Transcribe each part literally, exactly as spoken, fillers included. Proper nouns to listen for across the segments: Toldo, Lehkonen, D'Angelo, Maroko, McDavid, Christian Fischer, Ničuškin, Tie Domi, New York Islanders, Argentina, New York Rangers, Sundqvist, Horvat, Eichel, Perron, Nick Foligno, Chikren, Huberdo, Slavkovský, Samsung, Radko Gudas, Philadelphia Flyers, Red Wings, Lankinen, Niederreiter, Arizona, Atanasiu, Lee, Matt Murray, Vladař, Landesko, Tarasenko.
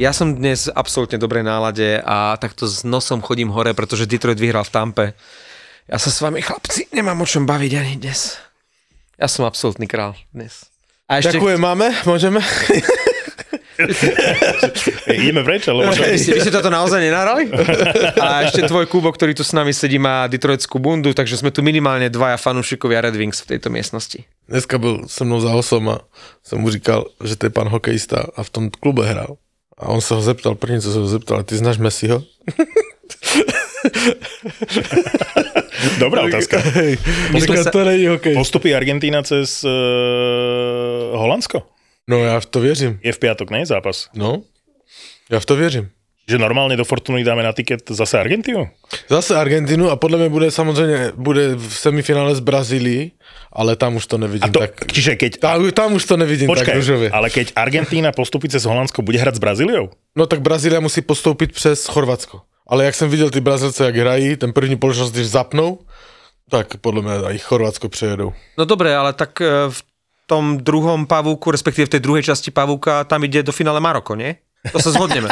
Ja som dnes absolútne dobrej nálade a takto s nosom chodím hore, pretože Detroit vyhral v Tampe. Ja sa s vami, chlapci, nemám o čom baviť ani dnes. Ja som absolútny král dnes. A ešte... Ďakujem, máme? Môžeme? Ideme preč, lebo... Vy ste, vy ste toto naozaj nenahrali? A ešte tvoj Kubo, ktorý tu s nami sedí, má detroitskú bundu, takže sme tu minimálne dvaja fanúšikovia Red Wings v tejto miestnosti. Dneska byl so mnou za osom a som mu říkal, že to je pán hokejista a v tom klube hral. A on sa ho zeptal, první, co sa ho zeptal, ty znáš Messiho? Dobrá otázka. Říkal, sa... to není hokej. Postupí Argentina cez uh, Holandsko? No ja v to věřím. Je v piatok, ne? Zápas. No, ja v to věřím. Že normálne do Fortuny dáme na tiket zase Argentinu? Zase Argentinu a podľa mňa bude samozrejme bude v semifinále z Brazílii, ale tam už to nevidím to, tak. Čiže keď... Tam, tam už to nevidím počkaj, tak ružovie. Ale keď Argentína postupí cez Holandsko, bude hrať s Brazíliou? No tak Brazília musí postúpiť přes Chorvácko. Ale jak som videl tí Brazílce, jak hrají, ten první poločas, když zapnou, tak podľa mňa aj Chorvácko prejedou. No dobre, ale tak v tom druhom pavúku, respektíve v tej druhej časti pavúka, tam ide do finále Maroko, nie? To sa zhodneme.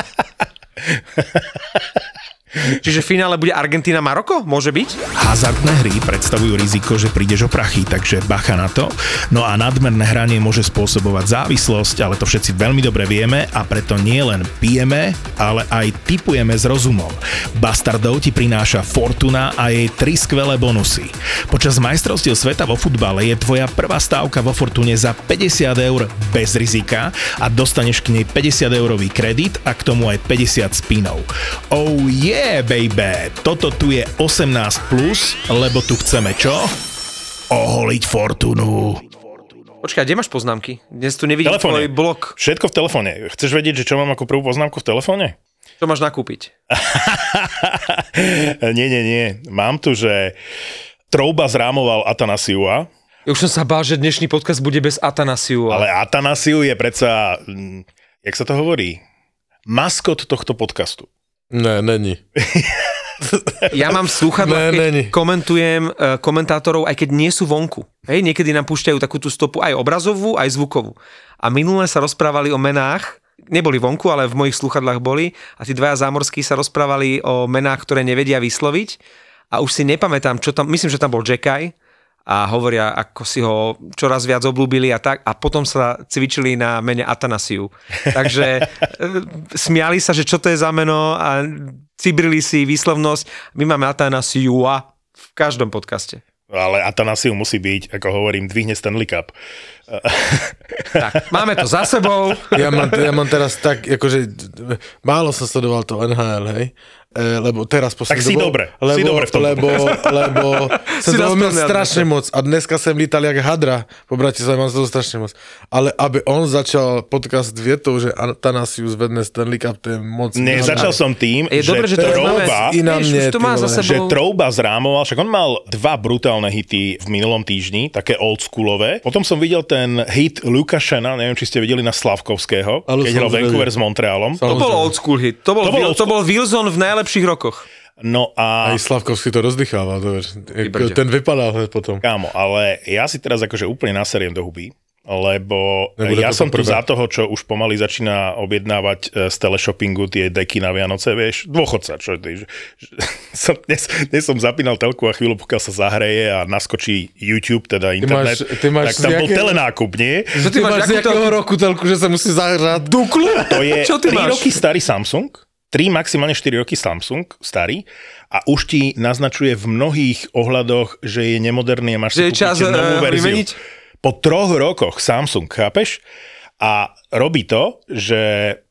Čiže v finále bude Argentína-Maroko? Môže byť? Hazardné hry predstavujú riziko, že prídeš o prachy, takže bacha na to. No a nadmerné hranie môže spôsobovať závislosť, ale to všetci veľmi dobre vieme a preto nie len pijeme, ale aj tipujeme s rozumom. Bastardov ti prináša Fortuna a jej tri skvelé bonusy. Počas majstrovstiev sveta vo futbale je tvoja prvá stávka vo Fortune za päťdesiat eur bez rizika a dostaneš k nej päťdesiat eurový kredit a k tomu aj päťdesiat spinov. Oh yeah! Yeah, baby, toto tu je osemnásť plus, lebo tu chceme čo? Oholiť Fortunu. Počkaj, kde máš poznámky? Dnes tu nevidím tvoj blok. Všetko v telefóne. Chceš vedieť, že čo mám ako prvú poznámku v telefóne? Čo máš nakúpiť? nie, nie, nie. Mám tu, že Trouba zrámoval Atanasiua. Ja už som sa bál, že dnešný podcast bude bez Atanasiu. Ale Atanasiu je predsa, jak sa to hovorí, maskot tohto podcastu. Ne, není. Ja mám slúchadla, ne, keď neni. komentujem uh, komentátorov, aj keď nie sú vonku. Hej, niekedy nám púšťajú takú tú stopu aj obrazovú, aj zvukovú. A minule sa rozprávali o menách, neboli vonku, ale v mojich slúchadlách boli, a tí dvaja zámorskí sa rozprávali o menách, ktoré nevedia vysloviť. A už si nepamätám, čo tam, myslím, že tam bol Jackaj, a hovoria, ako si ho čoraz viac obľúbili a tak, a potom sa cvičili na mene Atanasiu. Takže smiali sa, že čo to je za meno a cibrili si výslovnosť. My máme Atanasiua v každom podcaste. Ale Atanasiu musí byť, ako hovorím, dvihne Stanley Cup. Tak, máme to za sebou. Ja mám, ja mám teraz tak, akože málo som sledoval to en há el, hej? Lebo teraz posledný tak si dobo, dobre, lebo, si dobre v tom. Lebo, lebo som toho mal strašne moc a dneska som lítal jak hadra po Bratislave, mám toho strašne moc. Ale aby on začal podcast vietou, že Atanasius vedne Stanley Cup, to je moc... Ne, začal som tým, je že, dobre, že, Trouba, vieš, to má za sebou... že Trouba zrámoval, však on mal dva brutálne hity v minulom týždni, také oldschoolové. Potom som videl ten hit Lukáša Šena, neviem, či ste videli na Slavkovského, keď hral Vancouver s Montrealom. To bol oldschool hit, to bol, to bol, to bol Wilson v najlepších lepších rokoch. No a... Aj Slavkovský to rozdychával, to vieš. Ten vypadal potom. Kámo, ale ja si teraz akože úplne naseriem do huby, lebo Nebude ja som tu za toho, čo už pomaly začína objednávať z teleshoppingu tie deky na Vianoce, vieš, dôchodca, čo ty... Dnes, dnes som zapínal telku a chvíľu, pokiaľ sa zahreje a naskočí YouTube, teda internet, ty máš, ty máš tak tam nejaké... bol telenákup, nie? Čo ty, ty máš, máš z nejakého to... roku telku, že sa musí zahrať duklu? To je tri roky starý Samsung, tri, maximálne štyri roky Samsung, starý, a už ti naznačuje v mnohých ohľadoch, že je nemoderný a máš si kúpiť novú verziu. Vymeniť? Po troch rokoch Samsung, chápeš? A robí to, že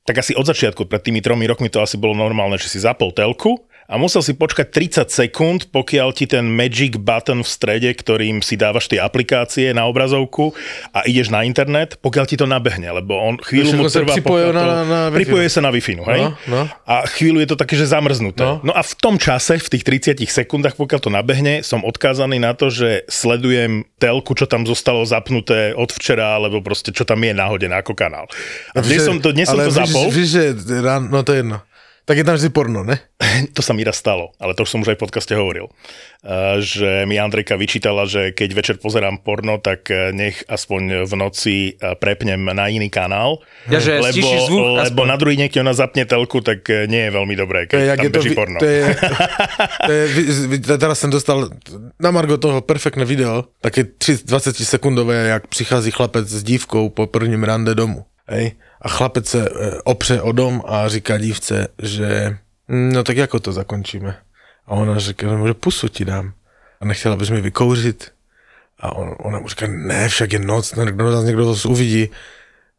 tak asi od začiatku, pred tými tromi rokmi to asi bolo normálne, že si zapol telku a musel si počkať tridsať sekúnd, pokiaľ ti ten magic button v strede, ktorým si dávaš tie aplikácie na obrazovku a ideš na internet, pokiaľ ti to nabehne, lebo on chvíľu Však mu trvá, sa pripoje, na, na pripoje sa na Wi-Fi, hej? No, no. A chvíľu je to také, že zamrznuté. No. no a v tom čase, v tých tridsiatich sekundách, pokiaľ to nabehne, som odkázaný na to, že sledujem telku, čo tam zostalo zapnuté od včera, alebo proste čo tam je náhodené ako kanál. A dnes som to, dnes som to zapol. Víš, že ráno, to je jedno. Tak je tam vždy porno, ne? To sa mi raz stalo, ale to už som už aj v podcaste hovoril. Že mi Andrejka vyčítala, že keď večer pozerám porno, tak nech aspoň v noci prepnem na iný kanál. Ja, že lebo zvuk, lebo na druhý niekde ona zapne telku, tak nie je veľmi dobré, keď to je, tam beží to, porno. To je, to je, teraz som dostal na margo toho perfektné video, také dvacetisekundové, jak přichází chlapec s dívkou po prvním rande domu. Hej? A chlapec se opře o dom a říká dívce, že no tak jako to zakončíme. A ona říká, že pusu ti dám. A nechtěla bys mi vykouřit. A on, ona mu říká, ne, však je noc, někdo nás někdo zase uvidí.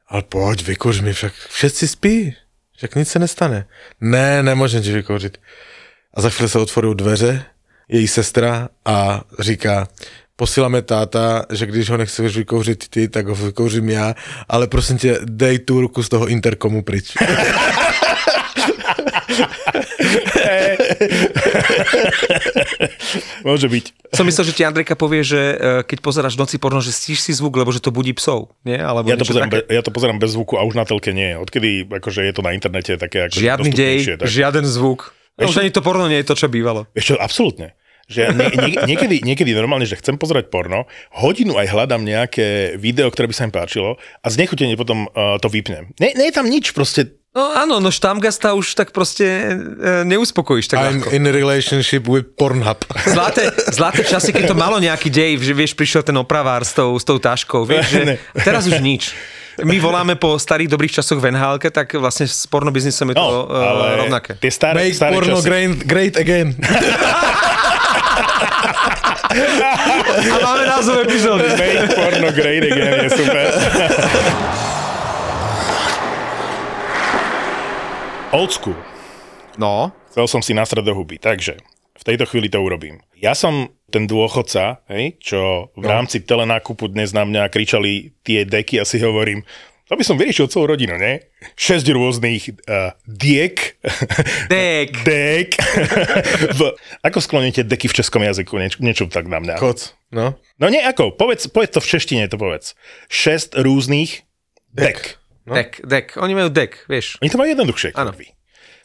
Ale pojď, vykouř mi, však všetci spí, však nic se nestane. Ne, nemůžem ti vykouřit. A za chvíli se otvorují dveře, její sestra a říká, posíláme táta, že když ho nechceš vykouřit ty, tak ho vykouřím já, ale prosím tě, dej tu ruku z toho interkomu pryč. Môže byť. Som myslel, že ti Andrejka povie, že keď pozeráš v noci porno, že stíš si zvuk, lebo že to budí psov, nie? Alebo ja, to pozerám be, ja to pozerám bez zvuku a už na telke nie. Odkedy akože je to na internete také ako žiadny dej, tak... žiaden zvuk. No, ešte... Ani to porno nie je to, čo bývalo. Ešte absolútne. Že nie, nie, niekedy, niekedy normálne, že chcem pozerať porno, hodinu aj hľadám nejaké video, ktoré by sa im páčilo a znechutenie potom uh, to vypnem. Nie, nie je tam nič proste. No áno, no štamgasta už tak proste neuspokojíš tak I'm ľahko. In a relationship with Pornhub. Zlaté, zlaté časy, keď to malo nejaký dej, že vieš, prišiel ten opravár s tou, s tou taškou, vieš, že teraz už nič. My voláme po starých dobrých časoch v en há elke, tak vlastne s pornobiznisom je to no, uh, rovnaké. Tie staré, Make staré porno časy. Great, great again. A máme názov epizódy. Make porno great again je super. Old school. No. Chcel som si nasrať do huby, takže v tejto chvíli to urobím. Ja som ten dôchodca, hej, čo v no. rámci telenákupu dnes na mňa kričali tie deky a si hovorím, to by som vyriešil celú rodinu, ne? Šesť rôznych uh, diek. Dek. Dek. V, ako skloníte deky v českom jazyku? Nieč, niečo tak na mňa. Koc. No. No nie, ako? Povedz, povedz to v češtine, to povedz. Šesť rôznych dek. dek. No? Dek, dek. Oni majú dek, vieš. Oni to majú jednoduchšie. Áno.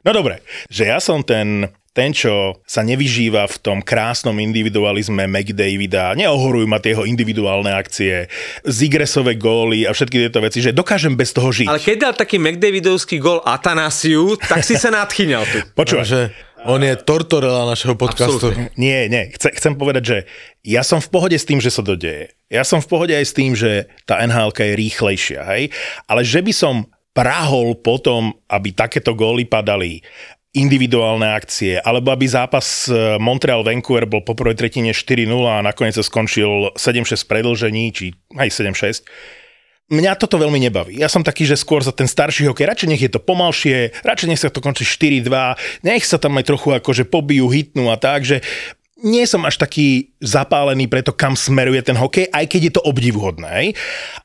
No dobre, že ja som ten, ten, čo sa nevyžíva v tom krásnom individualizme McDavida, neohorujú ma tieho individuálne akcie, zigresové góly a všetky tieto veci, že dokážem bez toho žiť. Ale keď dal taký McDavidovský gól Atanasiu, tak si sa nadchýňal tu. Počúvaš, že on je Tortorella našeho podcastu. Absolutne. Nie, nie. Chce, chcem povedať, že ja som v pohode s tým, že sa to deje. Ja som v pohode aj s tým, že tá en há elka je rýchlejšia, hej? Ale že by som prahol potom, aby takéto góly padali, individuálne akcie, alebo aby zápas Montreal-Vancouver bol po prvej tretine štyri nula a nakoniec sa skončil sedem šesť predĺžení, či aj sedem šesť. Mňa toto veľmi nebaví. Ja som taký, že skôr za ten starší hokej, radšej nech je to pomalšie, radšej nech sa to končí štyri dva, nech sa tam aj trochu akože pobijú, hitnú a tak, že nie som až taký zapálený pre to, kam smeruje ten hokej, aj keď je to obdivuhodné.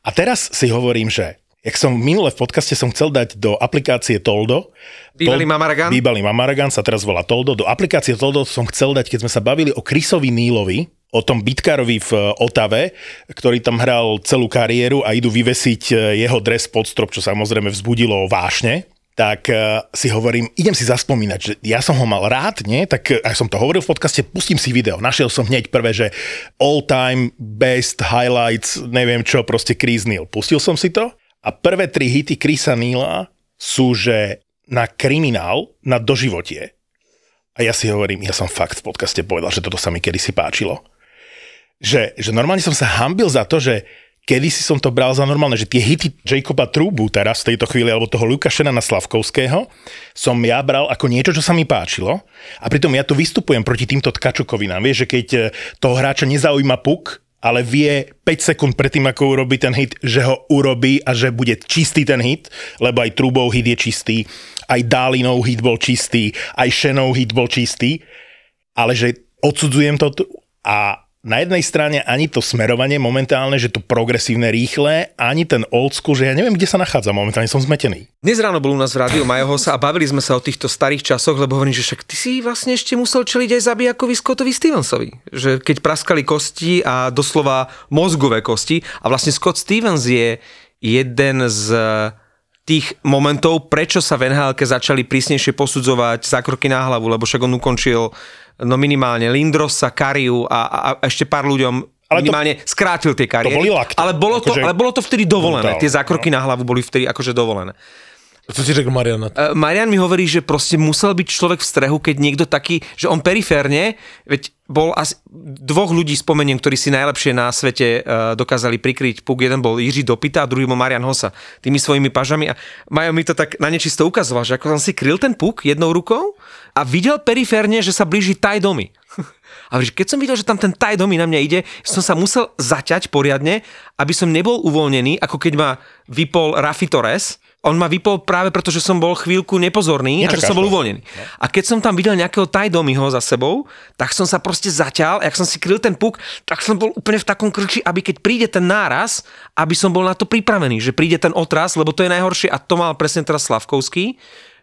A teraz si hovorím, že jak som minule v podcaste som chcel dať do aplikácie Toldo. Bývalý Mamaragan. Bývalý Mamaragan sa teraz volá Toldo. Do aplikácie Toldo som chcel dať, keď sme sa bavili o Chrisovi Neelovi, o tom bitkárovi v Otave, ktorý tam hral celú kariéru a idú vyvesiť jeho dres pod strop, čo samozrejme vzbudilo vášne. Tak si hovorím, idem si zaspomínať, že ja som ho mal rád, nie? Tak aj som to hovoril v podcaste, pustím si video. Našiel som hneď prvé, že all time best highlights, neviem čo, proste Chris Neel. Pustil som si to. A prvé tri hity Chrisa Neela sú, že na kriminál, na doživotie. A ja si hovorím, ja som fakt v podcaste povedal, že toto sa mi kedysi páčilo. Že, že normálne som sa hanbil za to, že kedysi som to bral za normálne, že tie hity Jacoba Troubu teraz v tejto chvíli, alebo toho Lukáša Šena na Slavkovského, som ja bral ako niečo, čo sa mi páčilo. A pritom ja tu vystupujem proti týmto tkačukovinám. Vieš, že keď toho hráča nezaujíma puk, ale vie päť sekúnd predtým, ako urobí ten hit, že ho urobí a že bude čistý ten hit, lebo aj Trubov hit je čistý, aj Dálinov hit bol čistý, aj Šenov hit bol čistý, ale že odsudzujem to a na jednej strane ani to smerovanie momentálne, že to progresívne, rýchle, ani ten old school, že ja neviem, kde sa nachádza momentálne, som zmetený. Dnes ráno bol u nás v rádiu Marian Hosa a bavili sme sa o týchto starých časoch, lebo hovorím, že však ty si vlastne ešte musel čeliť aj zabijakovi Scottovi Stevensovi. Že keď praskali kosti a doslova mozgové kosti a vlastne Scott Stevens je jeden z tých momentov, prečo sa v en há elke začali prísnejšie posudzovať zákroky na hlavu, lebo však on ukončil no minimálne Lindrosa, Kariu a, a, a ešte pár ľuďom ale minimálne to, skrátil tie kariéry. To boli lakty. Ale bolo to, akože ale bolo to vtedy dovolené. Tie zákroky no. na hlavu boli vtedy akože dovolené. Čo si řekl Marian? Uh, Marian mi hovorí, že proste musel byť človek v strehu, keď niekto taký, že on periférne, veď bol asi dvoch ľudí spomeniem, ktorí si najlepšie na svete uh, dokázali prikryť puk. Jeden bol Jiří Dopita a druhý bol Marian Hosa. Tými svojimi pažami a Majo mi to tak na nečisto ukazoval, že ako som si kryl ten puk jednou rukou a videl periférne, že sa blíži Tie Domi. A keď som videl, že tam ten Tie Domi na mňa ide, som sa musel zaťať poriadne, aby som nebol uvoľnený, ako keď ma vypol Rafi Torres. On ma vypol práve preto, že som bol chvíľku nepozorný Nečakáš a že som bol uvoľnený. Ne? A keď som tam videl nejakého Tie Domiho za sebou, tak som sa proste zaťal, jak som si kryl ten puk, tak som bol úplne v takom krči, aby keď príde ten náraz, aby som bol na to pripravený, že príde ten otras, lebo to je najhoršie a to mal presne teraz Slavkovský,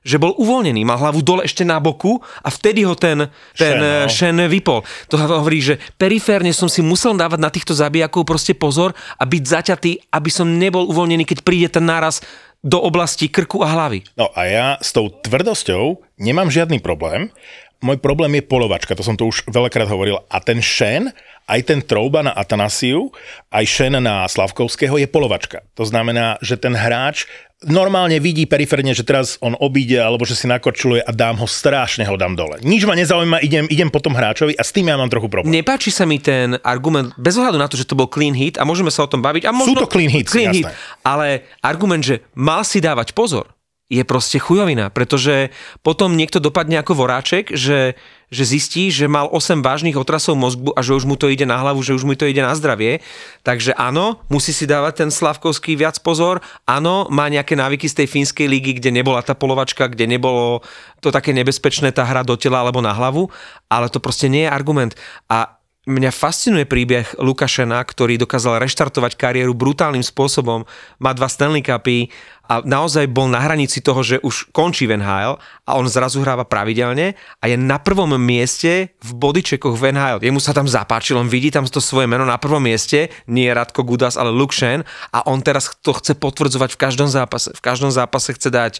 že bol uvoľnený, mal hlavu dole ešte na boku a vtedy ho ten, ten Šen vypol. To hovorí, že periférne som si musel dávať na týchto zabijakov proste pozor a byť zaťatý, aby som nebol uvoľnený, keď príde ten náraz do oblasti krku a hlavy. No a ja s tou tvrdosťou nemám žiadny problém. Môj problém je polovačka, to som tu už veľakrát hovoril. A ten Šen, aj ten Trouba na Atanasiu, aj Šen na Slavkovského je polovačka. To znamená, že ten hráč normálne vidí periférne, že teraz on obíde alebo že si nakorčuluje a dám ho, strašne ho dám dole. Nič ma nezaujíma, idem, idem potom hráčovi a s tým ja mám trochu problém. Nepáči sa mi ten argument, bez ohľadu na to, že to bol clean hit a môžeme sa o tom baviť. A možno sú to clean hits, clean hit, ale argument, že mal si dávať pozor, je proste chujovina, pretože potom niekto dopadne ako voráček, že, že zistí, že mal osem vážnych otrasov mozgu a že už mu to ide na hlavu, že už mu to ide na zdravie. Takže áno, musí si dávať ten Slavkovský viac pozor. Áno, má nejaké návyky z tej fínskej ligy, kde nebola tá polovačka, kde nebolo to také nebezpečné, tá hra do tela alebo na hlavu, ale to proste nie je argument. A mňa fascinuje príbeh Lukáša Šena, ktorý dokázal reštartovať kariéru brutálnym spôsobom, má dva Stanley Cupy a naozaj bol na hranici toho, že už končí v en há el a on zrazu hráva pravidelne a je na prvom mieste v bodyčekoch v en há el. Jemu sa tam zapáčilo, on vidí tam to svoje meno na prvom mieste, nie Radko Gudas, ale Lukáš Šen a on teraz to chce potvrdzovať v každom zápase. V každom zápase chce dať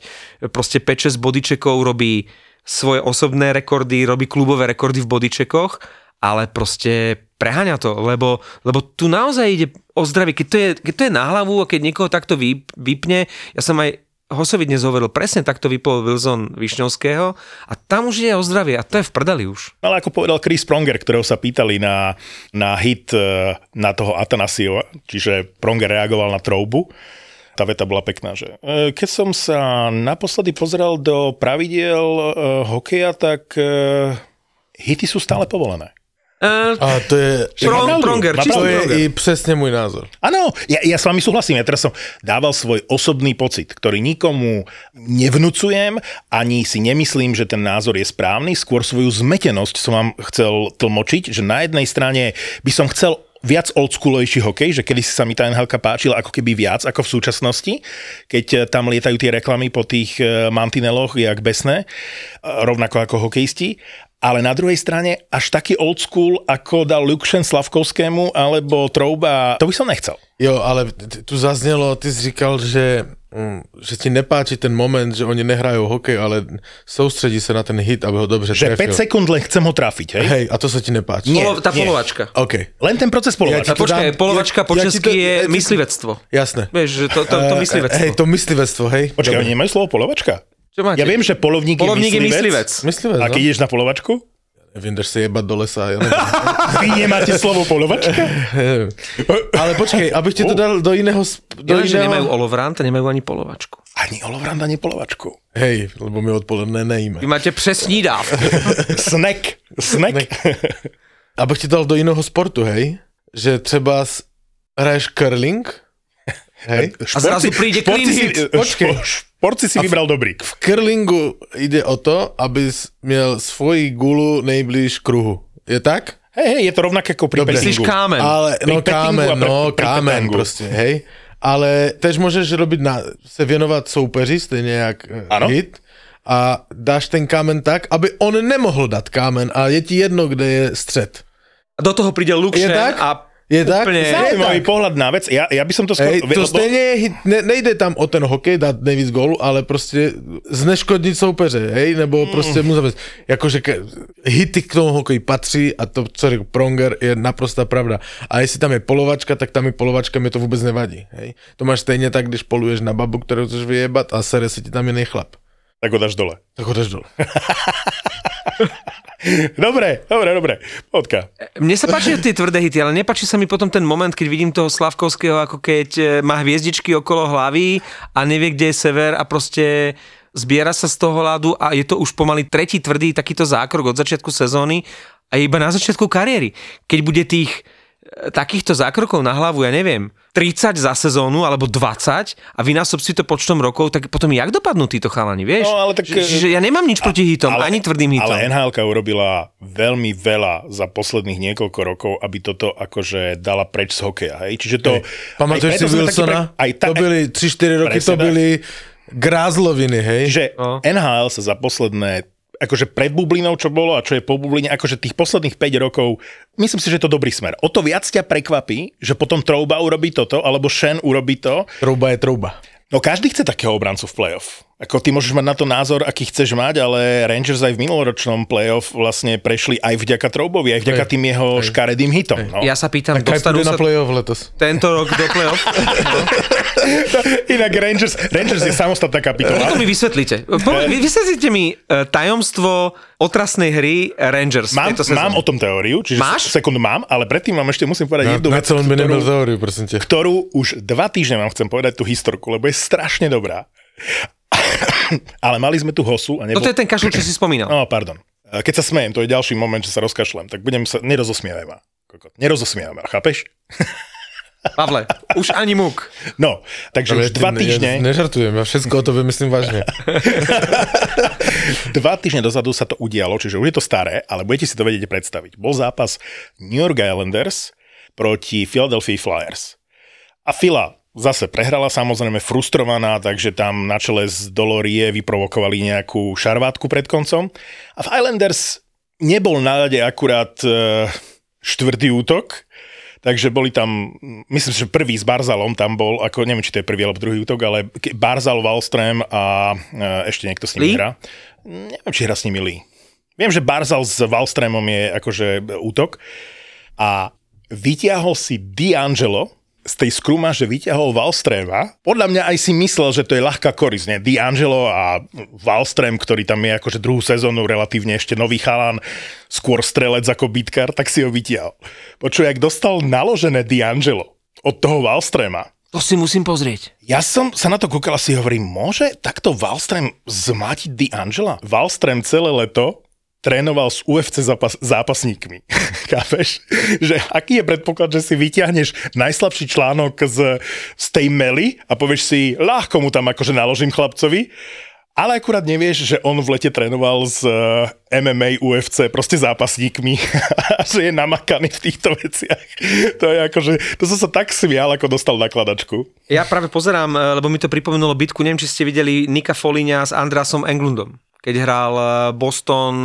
proste päť šesť bodyčekov, robí svoje osobné rekordy, robí klubové rekordy v bodyčekoch, ale proste preháňa to, lebo, lebo tu naozaj ide o zdravie. Keď to je, keď to je na hlavu a keď niekoho takto vypne, ja som aj Hosovi dnes hovoril, presne takto vypol Wilson Višňovského a tam už je o zdravie a to je v prdeli už. Ale ako povedal Chris Pronger, ktorého sa pýtali na, na hit na toho Atanasiova, čiže Pronger reagoval na Troubu, tá veta bola pekná, že keď som sa naposledy pozrel do pravidiel e, hokeja, tak e, hity sú stále povolené. Uh, a to je, prong, pronger, čiže to je i presne môj názor. Áno, ja, ja s vami súhlasím. Ja teraz som dával svoj osobný pocit, ktorý nikomu nevnucujem, ani si nemyslím, že ten názor je správny. Skôr svoju zmetenosť som vám chcel tlmočiť, že na jednej strane by som chcel viac oldschoolejší hokej, že kedysi sa mi tá en há elka páčila ako keby viac ako v súčasnosti, keď tam lietajú tie reklamy po tých mantineloch, jak besné, rovnako ako hokejisti. Ale na druhej strane až taký old school, ako dal Lukáš Šen Slavkovskému alebo Trouba, to by som nechcel. Jo, ale tu zaznělo, ty jsi říkal, že, že ti nepáči ten moment, že oni nehrajou hokej, ale soustředí se na ten hit, aby ho dobře trefil. Že päť sekúnd len chcem ho trafiť, hej? Hej, a to sa ti nepáči. Nie, Polo, tá nie. Polovačka. Okay. Len ten proces polovačka. Ja počkaj, dám, polovačka ja, po ja česky je ja, myslivectvo. Jasné. Vieš, že to, to, to myslivectvo. Hej, to myslivectvo, hej. Počkaj, oni nemajú slovo polovačka? Ja viem, že polovník, polovník je myslivec. Je myslivec. A keď ideš na polovačku? Ja viem, dáš sa jebať do lesa. Ja vy nemáte slovo polovačka? Ale počkej, abych ti to dal do iného... Do ja, iného... že nemajú olovrant a nemajú ani polovačku. Ani olovrant, ani polovačku. Hej, lebo my odpoledne nejíme. Vy máte přesní dávku. Snack. Snack. Snack. Abych ti dal do iného sportu, hej? že třeba hraješ curling, hej? A zrazu príde klinic. Počkej, šport si si vybral dobrý. V curlingu ide o to, aby měl svoji gulu nejblíž kruhu. Je tak? Hej, hej, je to rovnaké ako pri petingu. Kámen. Ale, no pri kámen, pre, no pri kámen petingu. Proste, hej. Ale tež môžeš robiť na, se věnovat soupeři, stejně jak ano. Hit. A dáš ten kámen tak, aby on nemohl dát kámen a je ti jedno, kde je střed. A do toho príde Lukáš Šena a je úplne... Zaujímavý pohľad na vec, ja, ja by som to skôr... Ej, to stejne je hit, ne, nejde tam o ten hokej, dať nejvíc gólu, ale proste zneškodniť soupeře, hej, nebo proste mm. musím vec. Jakože hity k tomu hokeji patří a to, co řekl Pronger, je naprostá pravda. A jestli tam je polovačka, tak tam je polovačka, mi to vôbec nevadí, hej. To máš stejne tak, když poluješ na babu, ktorú chceš vyjebať a sere si ti tam jiný chlap. Tak ho dáš dole. Tak ho dáš dole. Dobre, dobre, dobre. Poďka. Mne sa páči tie tvrdé hity, ale nepáči sa mi potom ten moment, keď vidím toho Slavkovského, ako keď má hviezdičky okolo hlavy a nevie, kde je sever a proste zbiera sa z toho ľadu a je to už pomaly tretí tvrdý takýto zákrok od začiatku sezóny a iba na začiatku kariéry. Keď bude tých takýchto zákrokov na hlavu, ja neviem, tridsať za sezónu, alebo dvadsať a vynásob si to počtom rokov, tak potom jak dopadnú títo chalani, vieš? No, ale tak, že, že ja nemám nič a, proti hitom, ale, ani tvrdým hitom. Ale en há elka urobila veľmi veľa za posledných niekoľko rokov, aby toto akože dala preč z hokeja, hej? Čiže to... Pamatuješ si Wilsona? Pre, aj ta, to byli tri štyri roky, to byli grázloviny, hej? Čiže oh. en há el sa za posledné akože pred bublinou, čo bolo a čo je po bubline, akože tých posledných päť rokov, myslím si, že je to dobrý smer. O to viac ťa prekvapí, že potom Trouba urobí toto, alebo Šen urobí to. Trouba je Trouba. No každý chce takého obrancu v play-off. Ako ty môžeš mať na to názor, aký chceš mať, ale Rangers aj v minuloročnom play-off vlastne prešli aj vďaka Troubovi, aj vďaka tým jeho aj škaredým hitom. No. Ja sa pýtam, tak dostanú sa na play-off letos? Tento rok do play-off? No. No, inak Rangers, Rangers je samostatná kapitola. To mi vysvetlíte. Vysvetlíte mi tajomstvo otrasnej hry Rangers. Mám, mám o tom teóriu, čiže máš? Sekundu mám, ale predtým mám ešte, musím povedať no, jednu vec, ktorú, teóriu, ktorú už dva týždne vám chcem povedať tú historku, lebo je strašne dobrá. Ale mali sme tu Hosu a nebol... No to je ten kašľ, čo si spomínal. No, pardon. Keď sa smejem, to je ďalší moment, že sa rozkašľam, tak budem sa... Nerozosmievaj ma. Nerozosmievaj ma, chápeš? Pavle, už ani múk. No, takže ale už dva týždne... Ne, nežartujem, ja všetko o to vymyslím vážne. Dva týždne dozadu sa to udialo, čiže už je to staré, ale budete si to vedieť predstaviť. Bol zápas New York Islanders proti Philadelphia Flyers. A Fila zase prehrala, samozrejme frustrovaná, takže tam na čele z Dolorie vyprovokovali nejakú šarvátku pred koncom. A v Islanders nebol na ľade akurát e, štvrtý útok, takže boli tam, myslím, že prvý s Barzalom tam bol, ako neviem, či to je prvý alebo druhý útok, ale Barzal, Wallström a e, ešte niekto s nimi hrá. Neviem, či hra s nimi Lee. Viem, že Barzal s Wallströmom je akože útok. A vytiahol si D'Angelo z tej skruma, že vyťahol Wallströma. Podľa mňa aj si myslel, že to je ľahká korisť, ne? D'Angelo a Wallström, ktorý tam je akože druhú sezónu, relatívne ešte nový chalan, skôr strelec ako bitkár, tak si ho vyťahol. Počuj, ak dostal naložené D'Angelo od toho Wallströma. To si musím pozrieť. Ja som sa na to kúkal a si hovorím, môže takto Wallström zmátiť D'Angela? Wallström celé leto trénoval s ú ef cé zápas, zápasníkmi. Chápeš? Že aký je predpoklad, že si vyťahneš najslabší článok z, z tej mely a povieš si, ľahko mu tam akože naložím chlapcovi, ale akurát nevieš, že on v lete trénoval s em em á, ú ef cé, proste zápasníkmi a že je namakaný v týchto veciach. To je akože, to som sa tak smial, ako dostal nakladačku. Ja práve pozerám, lebo mi to pripomenulo bitku, neviem, či ste videli Nicka Foligna s Andrásom Englundom, keď hral Boston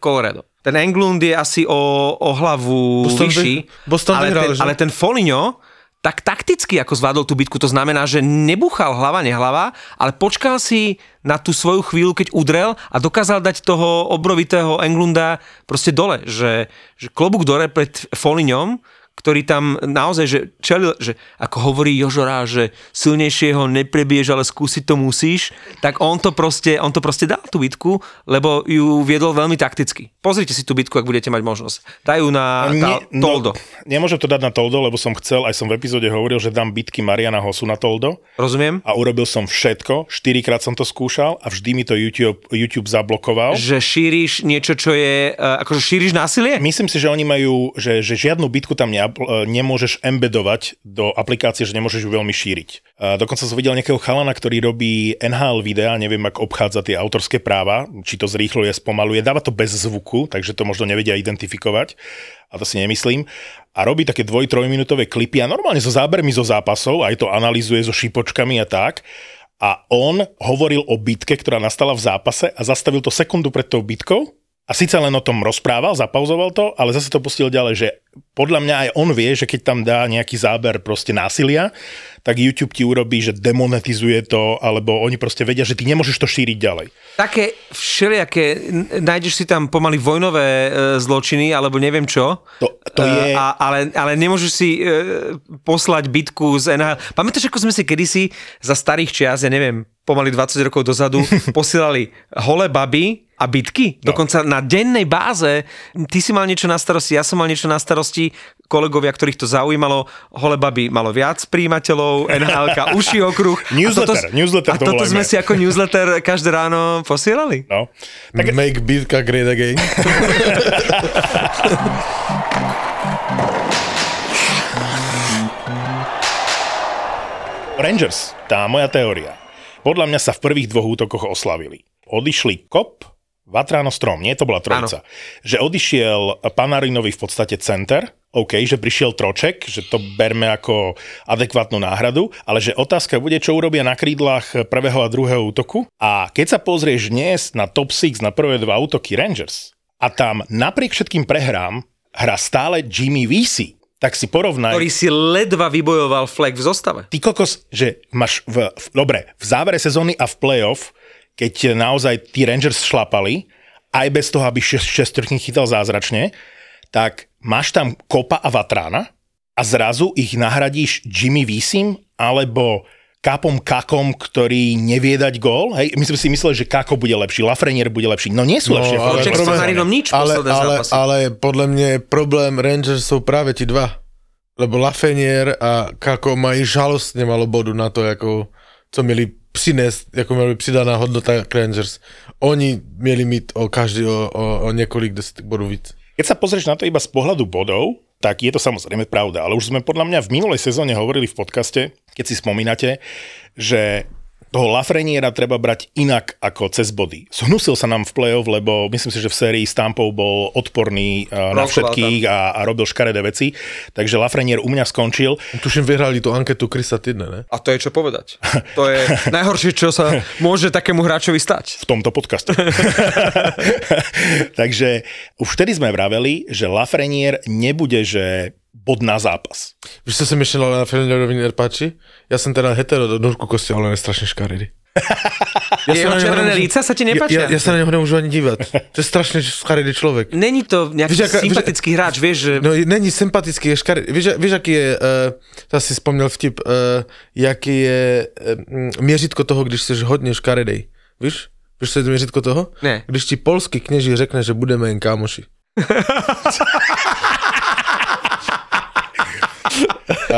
Colorado. Ten Englund je asi o, o hlavu Boston vyšší, by, Boston ale, vyhral, ten, ale ten Foligno tak takticky ako zvládol tú bitku, to znamená, že nebúchal hlava, nehlava, ale počkal si na tú svoju chvíľu, keď udrel a dokázal dať toho obrovitého Englunda proste dole, že, že klobúk dole pred Folignom, ktorý tam naozaj, že čelil, že ako hovorí Jožora, že silnejšieho neprebiješ, ale skúsiť to musíš, tak on to proste, on to proste dal tú bitku, lebo ju viedol veľmi takticky. Pozrite si tú bitku, ak budete mať možnosť. Dajú na tá, ne, Toldo. No, nemôžem to dať na Toldo, lebo som chcel, aj som v epizóde hovoril, že dám bitky Mariana Hosu na Toldo. Rozumiem. A urobil som všetko, štyrikrát som to skúšal a vždy mi to YouTube, YouTube zablokoval. Že šíriš niečo, čo je, akože šíriš násilie? Myslím si, že oni majú, že, že žiadnu bitku tam ne nemôžeš embedovať do aplikácie, že nemôžeš ju veľmi šíriť. Dokonca som videl nejakého chalana, ktorý robí en há el videa, neviem, ako obchádza tie autorské práva, či to zrýchluje, spomaluje, dáva to bez zvuku, takže to možno nevedia identifikovať, a to si nemyslím. A robí také dvoj-trojminútové klipy a normálne so zábermi zo zápasov, aj to analyzuje so šípočkami a tak. A on hovoril o bitke, ktorá nastala v zápase a zastavil to sekundu pred tou bitkou. A síce len o tom rozprával, zapauzoval to, ale zase to pustil ďalej, že podľa mňa aj on vie, že keď tam dá nejaký záber proste násilia, tak YouTube ti urobí, že demonetizuje to, alebo oni proste vedia, že ty nemôžeš to šíriť ďalej. Také všelijaké, nájdeš si tam pomaly vojnové zločiny, alebo neviem čo, to, to je... a, ale, ale nemôžeš si poslať bitku z en há el. Pamätáš, ako sme si kedysi za starých čias, ja neviem, pomaly dvadsať rokov dozadu, posielali holé baby a bitky? Dokonca no. Na dennej báze. Ty si mal niečo na starosti, ja som mal niečo na starosti, kolegovia, ktorých to zaujímalo, hole baby malo viac príjimateľov, en há elka uší okruh. Newsletter, a toto, newsletter a toto to sme si ako newsletter každé ráno posielali. No. Tak... Make bitka great again. Rangers, tá moja teória. Podľa mňa sa v prvých dvoch útokoch oslavili. Odišli Kop, Vatrano, Strom, nie? To bola trojica. Áno. Že odišiel Panarinovi v podstate center, OK, že prišiel Troček, že to berme ako adekvátnu náhradu, ale že otázka bude, čo urobia na krídlach prvého a druhého útoku. A keď sa pozrieš dnes na top šesť, na prvé dva útoky Rangers, a tam napriek všetkým prehrám hrá stále Jimmy Vesey, tak si porovnaj... Ktorý si ledva vybojoval flag v zostave. Ty kokos, že máš v, v, dobre, v závere sezóny a v playoff, keď naozaj tí Rangers šlapali, aj bez toho, aby Šesťorkin chytal zázračne, tak máš tam Kopa a Vatrána a zrazu ich nahradíš Jimmy Veseym alebo Kapom Kakom, ktorý nevie dať gól. Hej, my sme si mysleli, že Kako bude lepší, Lafreniere bude lepší. No nie sú no, lepšie. Ale, problém, nič ale, ale, ale podľa mňa je problém Rangers sú práve ti dva. Lebo Lafreniere a Kako mají žalostne malo bodu na to, ako, co mieli přinést, ako mieli přidaná hodnota Rangers. Oni mieli mít o každý o, o, o niekoľko desítek bodov víc. Keď sa pozrieš na to iba z pohľadu bodov, tak je to samozrejme pravda, ale už sme podľa mňa v minulej sezóne hovorili v podcaste, keď si spomínate, že toho Lafreniera treba brať inak ako cez body. Zhnusil sa nám v play-off, lebo myslím si, že v sérii s Tampou bol odporný uh, na všetkých a, a robil škaredé veci. Takže Lafrenier u mňa skončil. Tuším, vyhrali tú anketu Chrisa Tidne, ne? A to je čo povedať. To je najhoršie, čo sa môže takému hráčovi stať. V tomto podcaste. Takže už vtedy sme vraveli, že Lafrenier nebude, že... bod na zápas. Víš, čo som ešte na Lafrenierovi nepáči? Ja som teda hetero do dúrku kosti, ale on je strašne škaredý. Ja jeho červené líca sa ti nepáčia? Ja, ja, ja sa na neho nemôžu ani dívať. To je strašne škaredý človek. Není to nejaký víš, aká, sympatický víš, hráč, vieš, že... No, není sympatický, je škaredý. Víš, víš, aký je, uh, ja si spomnel vtip, uh, jaký je uh, měřitko toho, když jsi hodně škaredej. Víš? Víš, co je měřitko toho? Ne. Když ti polský kněží řekne, že budeme jen kámoši. Uh,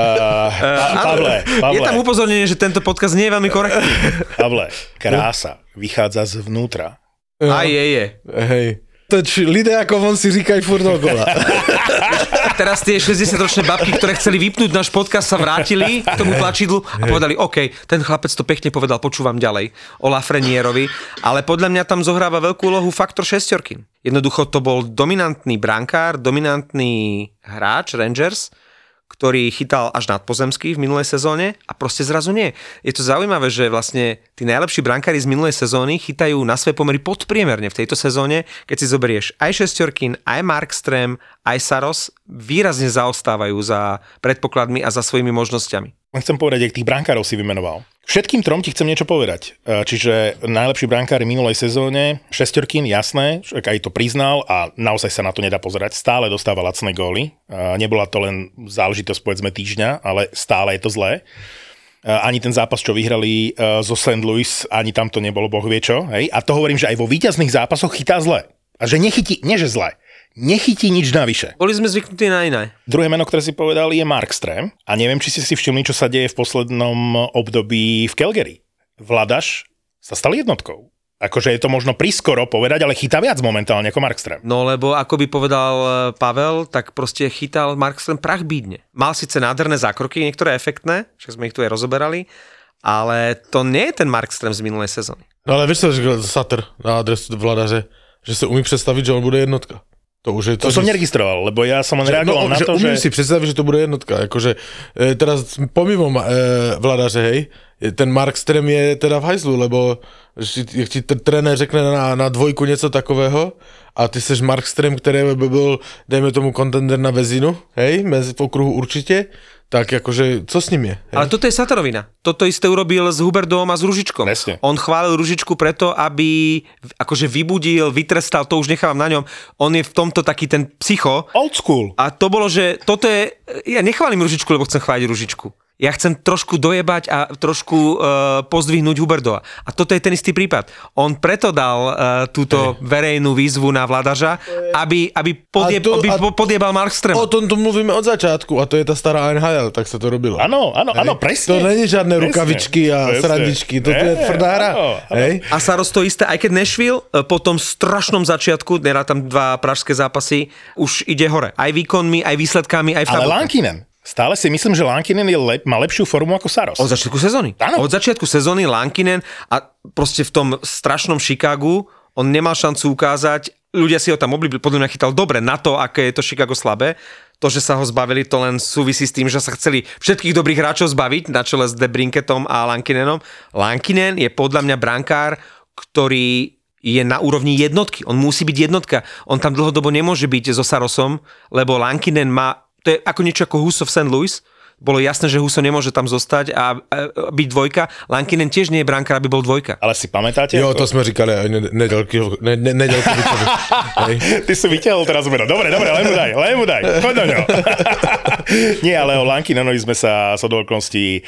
pa- Pavle, Pavle. Je tam upozornenie, že tento podcast nie je veľmi korektný. Pavle, krása vychádza zvnútra. Aj je, je. Hej. Toč, lidé ako on si říkajú furt okola. Teraz tie šesťdesiatročné babky, ktoré chceli vypnúť náš podcast, sa vrátili k tomu tlačidlu a povedali, OK, ten chlapec to pekne povedal, počúvam ďalej o Lafrenierovi, ale podľa mňa tam zohráva veľkú úlohu faktor Šesťorkin. Jednoducho to bol dominantný brankár, dominantný hráč Rangers, ktorý chytal až nadpozemský v minulej sezóne a proste zrazu nie. Je to zaujímavé, že vlastne tí najlepší brankári z minulej sezóny chytajú na svoje pomery podpriemerne v tejto sezóne, keď si zoberieš aj Šesťorkin, aj Markström, aj Saros, výrazne zaostávajú za predpokladmi a za svojimi možnosťami. Chcem povedať, ak tých brankárov si vymenoval. Všetkým trom ti chcem niečo povedať. Čiže najlepší brankári minulej sezóne, Šesťorkin, jasné, aj to priznal a naozaj sa na to nedá pozerať. Stále dostáva lacné góly. Nebola to len záležitosť povedzme týždňa, ale stále je to zlé. Ani ten zápas, čo vyhrali zo Saint Louis, ani tam to nebolo bohvie čo. Hej? A to hovorím, že aj vo víťazných zápasoch chytá zle. A že nechytí, nie že zle. Nechytí nič navyše. Boli sme zvyknutí na iné. Druhé meno, ktoré si povedal, je Markström. A neviem, či ste si všimli, čo sa deje v poslednom období v Calgary. Vladaš sa stal jednotkou. Akože je to možno priskoro povedať, ale chytá viac momentálne ako Markström. No lebo ako by povedal Pavel, tak proste chytal Markström prach bídne. Mal síce nádherné zákroky, niektoré efektné, však sme ich tu aj rozoberali, ale to nie je ten Markström z minulej sezóny. No ale vieš, čo říkal Satr na adresu Vladaře, že si umí predstaviť, že on bude jednotka. To, už je to, to som neregistroval, lebo ja som len reagoval no, na že to, umím že... Umím si predstaviť, že to bude jednotka. Akože, e, teraz pomimo e, Vladaře, hej, ten Markström je teda v hajzlu, lebo jak ti trenér řekne na, na dvojku něco takového a ty seš Markström, který by byl, dejme tomu, kontender na Vezinu, hej, mezi v okruhu určitě, tak jakože, co s ním je? Hej? Ale toto je Satarovina. Toto isté urobil s Huberdom a s Ružičkom. Jasne. On chválil Ružičku preto, aby akože vybudil, vytrestal, to už nechávam na ňom. On je v tomto taký ten psycho. Old school. A to bolo, že toto je, ja nechválim Ružičku, lebo chcem chváliť Ružičku. Ja chcem trošku dojebať a trošku uh, pozdvihnúť Huberdova. A toto je ten istý prípad. On preto dal uh, túto verejnú výzvu na Vladaža, aby, aby, podieb, to, aby podiebal Markström. O tom tu mluvíme od začiatku a to je tá stará en há el, tak sa to robilo. Áno, áno, áno, presne. To není žiadne presne, rukavičky a presne. Srandičky, to je tvrdá hra. Áno, áno. A Saros to isté, aj keď Nashville po tom strašnom začiatku, nerá tam dva pražské zápasy, už ide hore. Aj výkonmi, aj výsledkami, aj v tabulke. Ale Lankinen. Stále si myslím, že Lankinen je lep, má lepšiu formu ako Saros. Od začiatku sezóny. Áno. Od začiatku sezóny Lankinen a proste v tom strašnom Chicagu on nemal šancu ukázať. Ľudia si ho tam oblíbili, podľa mňa chytal dobre na to, aké je to Chicago slabé. To, že sa ho zbavili, to len súvisí s tým, že sa chceli všetkých dobrých hráčov zbaviť na čele s Debrinketom a Lankinenom. Lankinen je podľa mňa brankár, ktorý je na úrovni jednotky. On musí byť jednotka. On tam dlhodobo nemôže byť so Sarosom, lebo Lankinen má. To je ako niečo ako Huso v Saint Louis. Bolo jasné, že Huso nemôže tam zostať a, a, a byť dvojka. Lankinen tiež nie je brankár, aby bol dvojka. Ale si pamätáte? Jo, to, to sme říkali aj nedelky. Ne, ne, ne, Ty si vyťahol teraz meno. Dobre, dobre, len mu daj, len mu daj. Choď do ňo. Nie, ale o Lankinenovi sme sa z okolností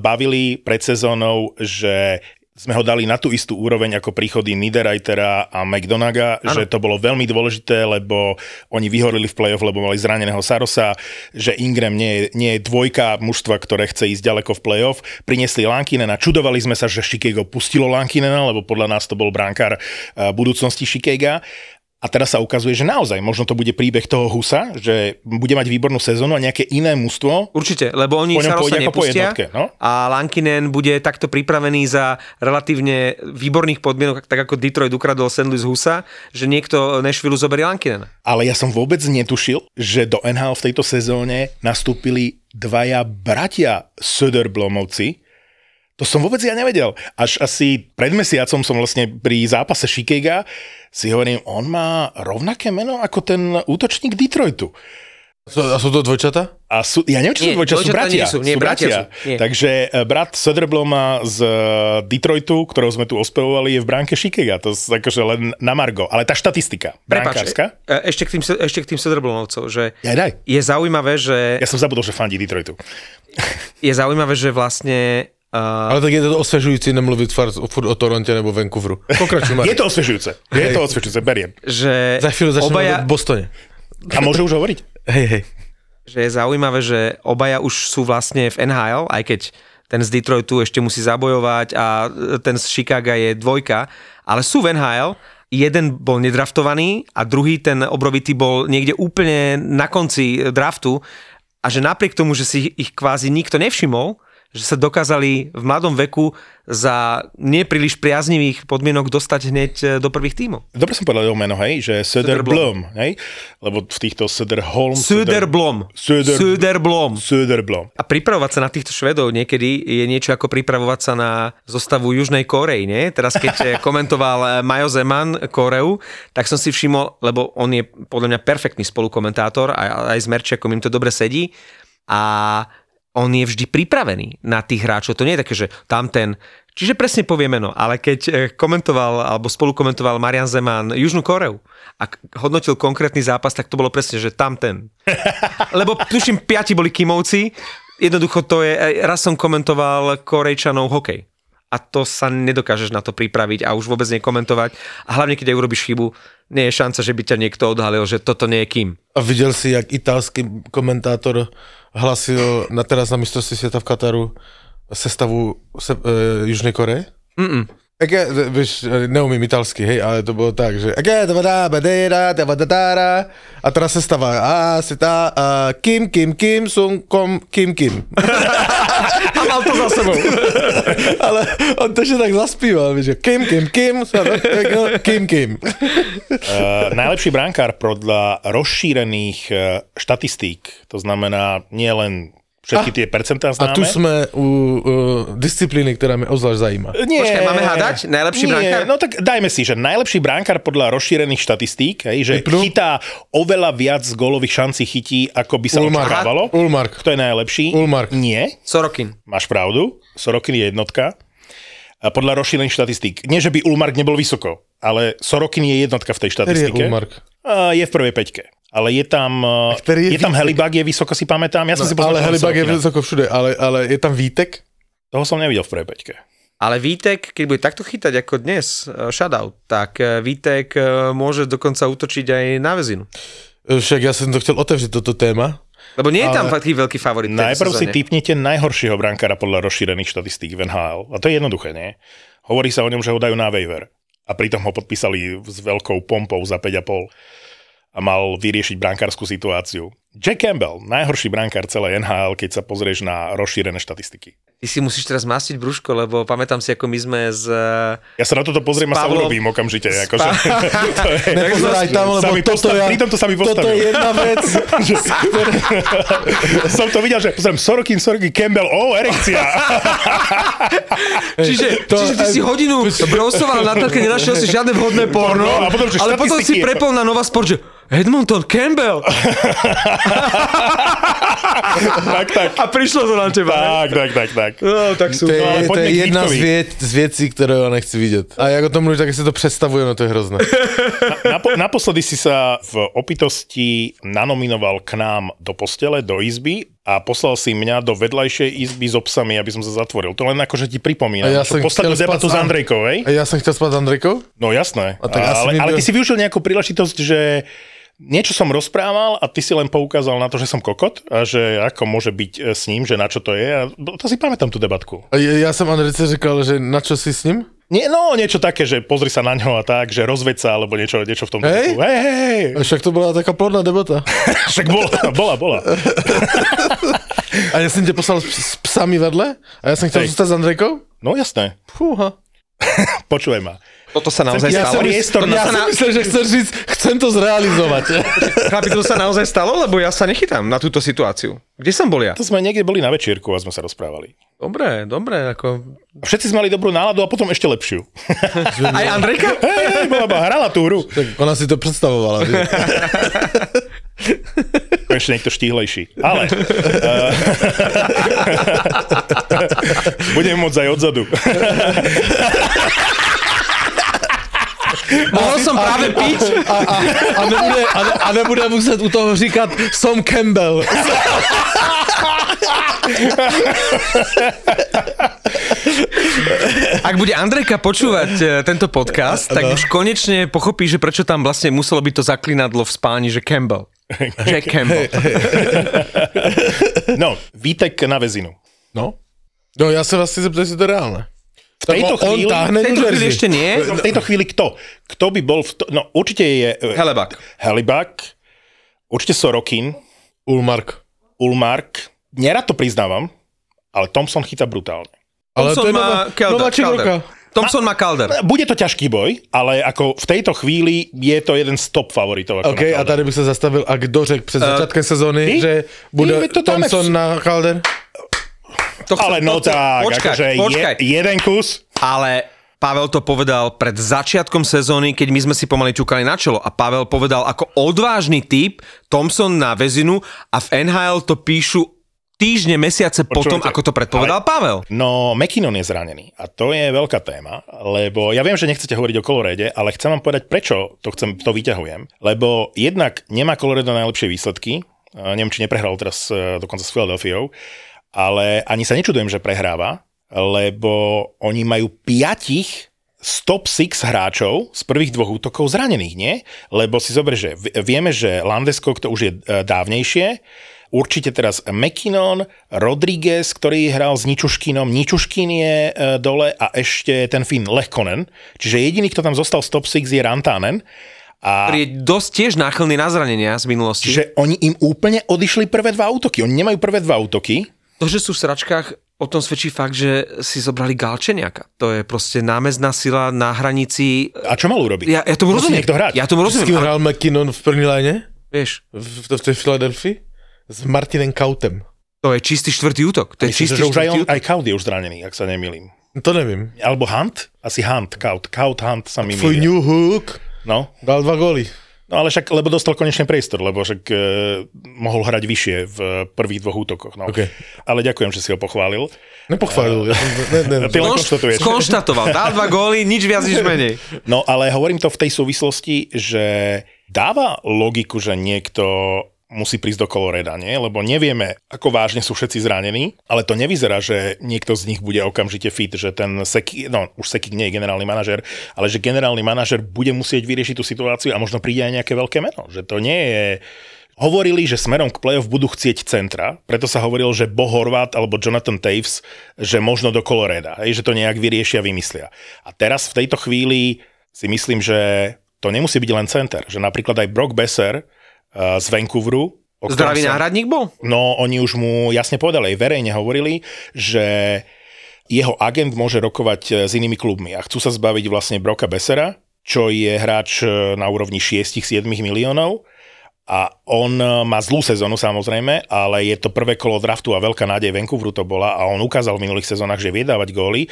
bavili pred sezónou, že sme ho dali na tú istú úroveň ako príchody Niederreitera a McDonaga, ano. Že to bolo veľmi dôležité, lebo oni vyhorili v play-off, lebo mali zraneného Sarosa, že Ingram nie, nie je dvojka mužstva, ktoré chce ísť ďaleko v play-off. Priniesli Lankinena, čudovali sme sa, že Chicago pustilo Lankinena, lebo podľa nás to bol brankár budúcnosti Chicaga. A teraz sa ukazuje, že naozaj, možno to bude príbeh toho Husa, že bude mať výbornú sezónu a nejaké iné mužstvo. Určite, lebo oni Sarosa nepustia jednotke, no? A Lankinen bude takto pripravený za relatívne výborných podmienok, tak ako Detroit ukradol Saint Louis Husa, že niekto Nashville zoberie Lankinena. Ale ja som vôbec netušil, že do en há el v tejto sezóne nastúpili dvaja bratia Söderblomovci. To som vôbec ja nevedel. Až asi pred mesiacom som vlastne pri zápase Chicaga si hovorím, on má rovnaké meno ako ten útočník Detroitu. A sú to dvojčata? A sú, ja neviem, či sú dvojčata, sú bratia. Nie sú, nie, sú bratia. bratia. Sú, nie. Takže brat Söderbloma z Detroitu, ktorého sme tu ospevovali, je v bránke Chicaga. To je akože len na margo. Ale tá štatistika, brankárska. E, ešte k tým, ešte k tým Söderblomovcov, že ja, daj. Je zaujímavé, že... Ja som zabudol, že fandí Detroitu. Je zaujímavé, že vlastne... Uh... Ale tak je to osvežujúci nemluviť furt o Toronte nebo Vancouveru. Pokračujem. Je to osvežujúce. Je to osvežujúce, beriem. Že za chvíľu začneme obaja... v Bostone. A môže už hovoriť? Hej, hej. Že je zaujímavé, že obaja už sú vlastne v en há el, aj keď ten z Detroitu ešte musí zabojovať a ten z Chicaga je dvojka, ale sú v en há el. Jeden bol nedraftovaný a druhý, ten obrovitý, bol niekde úplne na konci draftu a že napriek tomu, že si ich kvázi nikto nevšimol, že sa dokázali v mladom veku za nepríliš priaznivých podmienok dostať hneď do prvých tímov. Dobre som povedal jeho meno, hej, že Söderblom, hej? Lebo v týchto Söderholm... Söderblom. Söder... Söderblom. Söderblom. A pripravovať sa na týchto Švedov niekedy je niečo ako pripravovať sa na zostavu Južnej Kórey, nie? Teraz keď komentoval Majo Zeman Kóreu, tak som si všimol, lebo on je podľa mňa perfektný spolukomentátor a aj s Merčiakom im to dobre sedí a on je vždy pripravený na tých hráčov. To nie je také, že tamten... Čiže presne povie meno, ale keď komentoval alebo spolukomentoval Marian Zeman Južnú Koreu a hodnotil konkrétny zápas, tak to bolo presne, že tamten. Lebo tuším, piati boli Kimovci. Jednoducho to je... Raz som komentoval Korejčanov hokej. A to sa nedokážeš na to pripraviť a už vôbec nekomentovať. A hlavne, keď aj urobíš chybu, nie je šanca, že by ťa niekto odhalil, že toto nie je kým. A videl si, jak italský komentátor hlasil na teraz na mistrovství sveta v Kataru sestavu se, e, Južnej Koreje? Mm-mm. Tak ja, vieš, neumím italsky, hej, ale to bolo tak, že a teraz sa stáva a se tá a, kim, kim, kim, sum, kom, kim, kim. A mal to za sebou. Ale on to ešte tak zaspíval, vieš, kim, kim, kim, kim, kim. Uh, najlepší brankár podľa rozšírených štatistík, to znamená nielen všetky tie percentá známe. A tu sme u uh, disciplíny, ktorá mi obzvlášť zajíma. Nie. Počkaj, máme hádať? Najlepší Nie. brankár? No tak dajme si, že najlepší brankár podľa rozšírených štatistík, hej, že Vypnú. chytá oveľa viac gólových šancí chytí, ako by sa Ulmark. očakávalo. Ulmark. Kto je najlepší? Ulmark. Nie. Sorokin. Máš pravdu. Sorokin je jednotka. A podľa rozšírených štatistík. Nie, že by Ulmark nebol vysoko, ale Sorokin je jednotka v tej štatistike. Je, je v prvej peťke. Ale je tam, je, je tam Helibak, je vysoko, si pamätám. Ja som no, si ale Helibak je vysoko všude, ale, ale je tam Vítek? Toho som nevidel v prvej peťke. Ale Vítek, keď bude takto chytať ako dnes, shoutout, tak Vítek môže dokonca útočiť aj na väzinu. Však ja som to chcel otevriť, toto téma. Lebo nie je tam taký veľký favorit. Najprv si typnite najhoršieho brankára podľa rozšírených štatistík v en há el. A to je jednoduché, nie? Hovorí sa o ňom, že ho dajú na waiver. A pritom ho podpísali s veľkou pompou za päť a pol. A mal vyriešiť brankárskú situáciu. Jack Campbell, najhorší brankár celej en há el, keď sa pozrieš na rozšírené štatistiky. Ty si musíš teraz mastiť brúško, lebo pamätám si, ako my sme z... Ja sa na toto pozriem a sa urobím okamžite. Akože, to je, Nepozeraj tam, lebo toto, postav, ja, pritom to sa mi postavilo. Toto je jedna vec. Že, som to videl, že pozriem Sorokin, Sorokin, Campbell, ó, oh, erekcia. čiže, to, čiže ty aj, si hodinu browsoval na telke, nenašiel si žiadne vhodné porno, porno potom, ale potom si prepol na Nova Sport, že Edmonton, Campbell. tak, tak. A prišlo to na teba. Tak, tak, tak, tak. No, tak sú. To je, to je jedna z, vied, z vecí, ktoré ja nechci vidieť. A ako to mluví, tak si to predstavujem, no to je hrozné. Na, napo- naposledy si sa v opitosti nanominoval k nám do postele, do izby a poslal si mňa do vedľajšej izby s obsami, aby som sa zatvoril. To len akože ti pripomínam. Ja poslednú debatu s Andrejkou, hej? A ja som chcel spať s Andrejkou? No jasné. A tak a, ale, ale ty si využil nejakú príležitosť, že... Niečo som rozprával a ty si len poukázal na to, že som kokot a že ako môže byť s ním, že na čo to je. A to si pamätám tú debatku. A ja, ja som Andrejce říkal, že na čo si s ním? Nie, no niečo také, že pozri sa na ňo a tak, že rozveď sa, alebo niečo, niečo v tom hey? typu. Hej, hej, hej. Však to bola taká plodná debata. Však bola, bola, bola. A ja som ťa poslal s psami vedle a ja som chcel hey. zostať s Andrejkou? No jasné. Fúha. Počujem ma. Toto sa naozaj ja stalo. Priestor, to ja na... som myslel, že chcem říct, chcem to zrealizovať. Chlapi, to sa naozaj stalo, lebo ja sa nechytám na túto situáciu. Kde som bol ja? To sme niekde boli na večierku a sme sa rozprávali. Dobre, dobre. Ako... Všetci sme mali dobrú náladu a potom ešte lepšiu. Aj Andrejka? Hej, bola ba, hrala tú hru. Tak ona si to predstavovala. Konečne niekto štíhlejší. Ale... Uh, budem môcť aj odzadu. Mohol som práve piť. A, a, a, nebude, a, ne, a nebude muset u toho říkat som Campbell. Ak bude Andrejka počúvať tento podcast, tak už konečne pochopí, že prečo tam vlastne muselo byť to zaklinadlo v spáni, že Campbell. Jack Campbell. No, Vítek na väzinu. No? No, ja sa vlastne zeptám, že to je reálne. V tejto chvíli, tejto chvíli ešte nie. V tejto chvíli kto? Kto by bol v to, no určite je... Helibak. Helibak. Určite Sorokin. Ulmark. Ulmark. Nerad to priznávam, ale Thompson chyta brutálne. Ale Thompson to je nová, nová Calder. Thompson má Calder. Bude to ťažký boj, ale ako v tejto chvíli je to jeden z top favoritov. Ako OK, a tady by sa zastavil, a kdo řekl pred začiatkom uh, sezóny, ty? Že bude ty, Thompson v... na Calder? To chcem, ale no to, tak, počkaj, akože počkaj. Je, jeden kus. Ale Pavel to povedal pred začiatkom sezóny, keď my sme si pomaly ťukali na čelo. A Pavel povedal ako odvážny typ Thompson na väzinu a v en há el to píšu týždne, mesiace Počujete, potom, ako to predpovedal ale, Pavel. No, McKinnon je zranený a to je veľká téma, lebo ja viem, že nechcete hovoriť o Colorade, ale chcem vám povedať, prečo to, chcem, to vyťahujem. Lebo jednak nemá Colorado najlepšie výsledky, neviem, či neprehral teraz dokonca s Philadelphiou, ale ani sa nečudujem, že prehráva, lebo oni majú piatich z top šesť hráčov z prvých dvoch útokov zranených, nie? Lebo si zober, že vieme, že Landesko, to už je dávnejšie, určite teraz McKinnon, Rodriguez, ktorý hral s Ničuškinom, Ničuškin je dole a ešte ten Finn Lehkonen. Čiže jediný, kto tam zostal z top šesť je Rantanen. A ktorý je dosť tiež náchylný na zranenia z minulosti. Že oni im úplne odišli prvé dva útoky. Oni nemajú prvé dva útoky. To, že sú v sračkách, o tom svedčí fakt, že si zobrali Galčeniaka. To je proste námezná sila na hranici. A čo mal urobiť? Ja, ja tomu rozumiem. Ja tomu rozumiem. S kým hral McKinnon v první line? Vieš. V, v tej Philadelphii? S Martinem Kautem. To je čistý štvrtý útok. To je myslím, čistý že štvrtý útok. Aj Kaut je už zranený, ak sa nemýlim. To neviem. Alebo Hunt? Asi Hunt. Kaut, Kaut Hunt sa mi mýlim. New Hook. No. Dal dva góly. No ale však, lebo dostal konečne priestor, lebo však e, mohol hrať vyššie v prvých dvoch útokoch. No. Okay. Ale ďakujem, že si ho pochválil. Nepochválil. Uh, ne, ne, ne, ty len konštatuješ. Skonštatoval. Dal dva góly, nič viac, nič menej. No ale hovorím to v tej súvislosti, že dáva logiku, že niekto musí prísť do Colorada, nie? Lebo nevieme, ako vážne sú všetci zranení, ale to nevyzerá, že niekto z nich bude okamžite fit, že ten Sekik, no už Sekik nie je generálny manažér, ale že generálny manažér bude musieť vyriešiť tú situáciu a možno príde aj nejaké veľké meno, že to nie je... Hovorili, že smerom k playoff budú chcieť centra, preto sa hovorilo, že Bo Horvat alebo Jonathan Taves, že možno do Colorada, hej, že to nejak vyriešia, vymyslia. A teraz v tejto chvíli si myslím, že to nemusí byť len center, že napríklad aj Brock Besser z Vancouveru. Zdravý sa... náhradník bol? No, oni už mu jasne povedali, verejne hovorili, že jeho agent môže rokovať s inými klubmi a chcú sa zbaviť vlastne Brocka Bessera, čo je hráč na úrovni šesť sedem miliónov a on má zlú sezónu samozrejme, ale je to prvé kolo draftu a veľká nádej Vancouveru to bola a on ukázal v minulých sezónach, že vie dávať góly.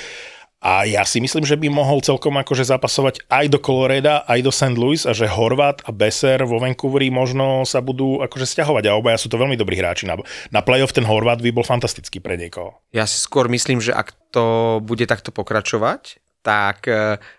A ja si myslím, že by mohol celkom akože zapasovať aj do Colorada, aj do Saint Louis a že Horvat a Besser vo Vancouveri možno sa budú akože sťahovať a obaja sú to veľmi dobrí hráči. Na, na playoff ten Horvat by bol fantastický pre niekoho. Ja si skôr myslím, že ak to bude takto pokračovať, tak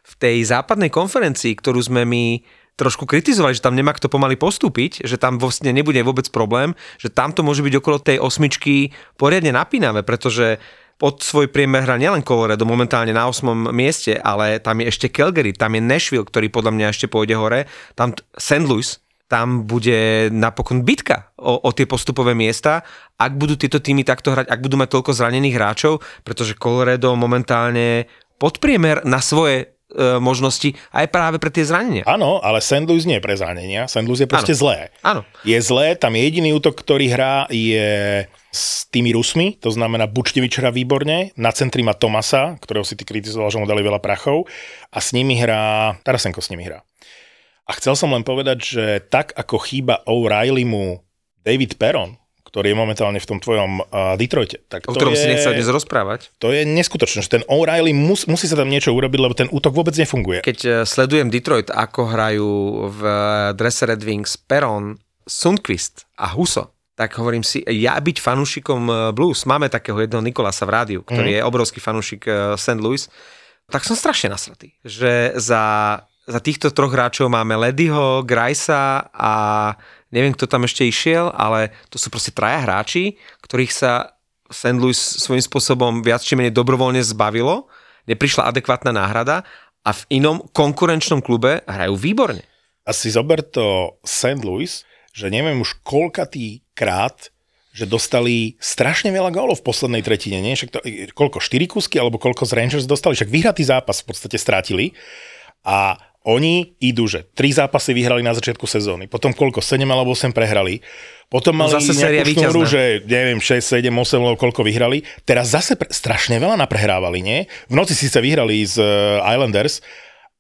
v tej západnej konferencii, ktorú sme my trošku kritizovali, že tam nemá kto pomaly postúpiť, že tam vlastne nebude vôbec problém, že tam to môže byť okolo tej osmičky poriadne napínavé, pretože pod svoj priemer hra nielen Colorado, momentálne na ôsmom mieste, ale tam je ešte Calgary, tam je Nashville, ktorý podľa mňa ešte pôjde hore, tam Saint Louis, tam bude napokon bitka o, o tie postupové miesta, ak budú tieto týmy takto hrať, ak budú mať toľko zranených hráčov, pretože Colorado momentálne pod priemer na svoje možnosti aj práve pre tie zranenia. Áno, ale Saint Louis nie je pre zranenia. Saint Louis je proste ano. Zlé. Áno. Je zlé, tam je jediný útok, ktorý hrá je s tými Rusmi, to znamená Bučnevič hrá výborne, na centri má Tomasa, ktorého si ty kritizoval, že mu dali veľa prachov a s nimi hrá, Tarasenko s nimi hrá. A chcel som len povedať, že tak ako chýba O'Reillymu David Perron, ktorý je momentálne v tom tvojom uh, Detroite. Tak o ktorom je, si nechcel dnes rozprávať. To je neskutočné, že ten O'Reilly mus, musí sa tam niečo urobiť, lebo ten útok vôbec nefunguje. Keď uh, sledujem Detroit, ako hrajú v uh, drese Red Wings Perron, Sundqvist a Huso, tak hovorím si, ja byť fanúšikom uh, Blues, máme takého jedného Nikolasa v rádiu, ktorý mm. je obrovský fanúšik uh, Saint Louis, tak som strašne nasratý, že za, za týchto troch hráčov máme Ledyho, Grajsa a... Neviem, kto tam ešte išiel, ale to sú proste traja hráči, ktorých sa Saint Louis svojím spôsobom viac či menej dobrovoľne zbavilo, neprišla adekvátna náhrada a v inom konkurenčnom klube hrajú výborne. A si zober to Saint Louis, že neviem už koľkatý krát, že dostali strašne veľa gólov v poslednej tretine, nie? Však to, koľko, štyri kusky alebo koľko z Rangers dostali, však vyhratý zápas v podstate strátili a oni idú, že tri zápasy vyhrali na začiatku sezóny, potom koľko, sedem alebo osem prehrali, potom mali no nejakú šnúru, že neviem, šesť, sedem, osem, koľko vyhrali, teraz zase pre... strašne veľa naprehrávali, nie? V noci síce vyhrali z Islanders,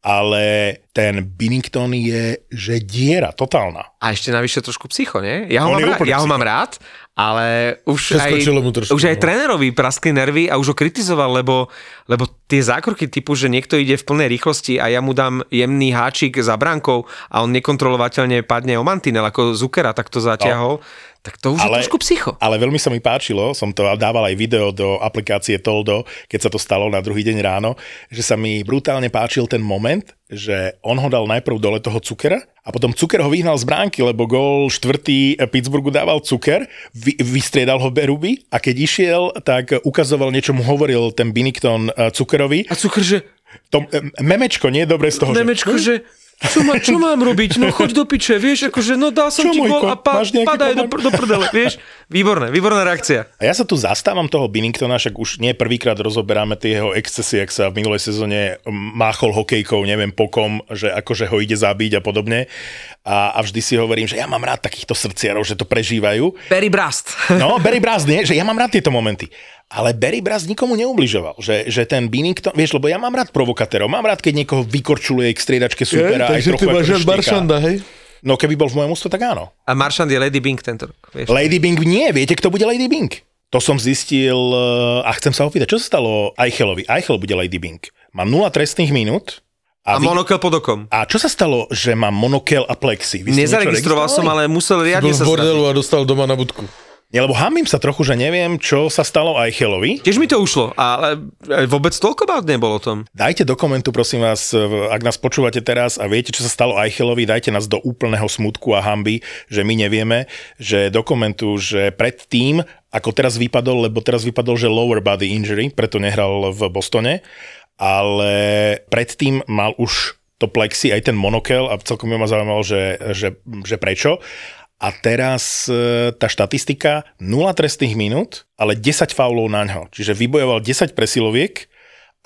ale ten Binnington je, že diera totálna. A ešte navyše trošku psycho, nie? Ja ho, mám rád, ja ho mám rád, ale už aj, už aj trénerovi praskli nervy a už ho kritizoval, lebo, lebo tie zákroky typu, že niekto ide v plnej rýchlosti a ja mu dám jemný háčik za bránkou a on nekontrolovateľne padne o mantinel, ako Zuckera takto zatiahol, no. Tak to už ale, je trošku psycho. Ale veľmi sa mi páčilo, som to dával aj video do aplikácie Toldo, keď sa to stalo na druhý deň ráno, že sa mi brutálne páčil ten moment, že on ho dal najprv dole toho Zuckera a potom Zucker ho vyhnal z bránky, lebo gól štvrtý Pittsburghu dával Zucker, vy, vystriedal ho Berube a keď išiel, tak ukazoval niečo, mu hovoril ten Binnington Zuckerovi. A Zucker, že... To memečko, nie je dobre z toho, memečko, že... že... Čo, ma, čo mám robiť? No choď do piče, vieš, akože no dal som čo ti gól a pa, padaj do, do prdele, vieš. Výborné, výborná reakcia. A ja sa tu zastávam toho Binningtona, však už nie prvýkrát rozoberáme tie jeho excesy, ak sa v minulej sezóne máchol hokejkou, neviem pokom, že akože ho ide zabiť a podobne. A, a vždy si hovorím, že ja mám rád takýchto srdciarov, že to prežívajú. Barry Brast. No, Barry Brast, nie? Že ja mám rád tieto momenty. Ale Barry Brast nikomu neubližoval, že, že ten Binnington, vieš, lebo ja mám rád provokatérov, mám rád, keď niekoho vykorčuluje k striedačke supera, je, aj trochu ako štíka. Maršanda, hej? No keby bol v mojom ústve, tak áno. A Maršand je Lady Bing tento rok, vieš? Lady Bing nie, viete, kto bude Lady Bing? To som zistil a chcem sa opýtať, čo sa stalo Eichelovi? Eichel bude Lady Bing. Mám nula trestných minút. A, a vy... monokel pod okom. A čo sa stalo, že mám monokel a plexi? Nezaregistroval som, ale musel riadne sa stratiť. Bordelu a dostal doma na budku. Nie, lebo hamím sa trochu, že neviem, čo sa stalo Eichelovi. Tiež mi to ušlo, ale vôbec toľko bát nebolo o tom. Dajte do komentu, prosím vás, ak nás počúvate teraz a viete, čo sa stalo Eichelovi, dajte nás do úplného smutku a hamby, že my nevieme, že do komentu, že predtým, ako teraz vypadol, lebo teraz vypadol, že lower body injury, preto nehral v Bostone, ale predtým mal už to plexi, aj ten monokel a celkom ma zaujímalo, že, že, že prečo. A teraz tá štatistika, nula trestných minút, ale desať faulov na ňo. Čiže vybojoval desať presiloviek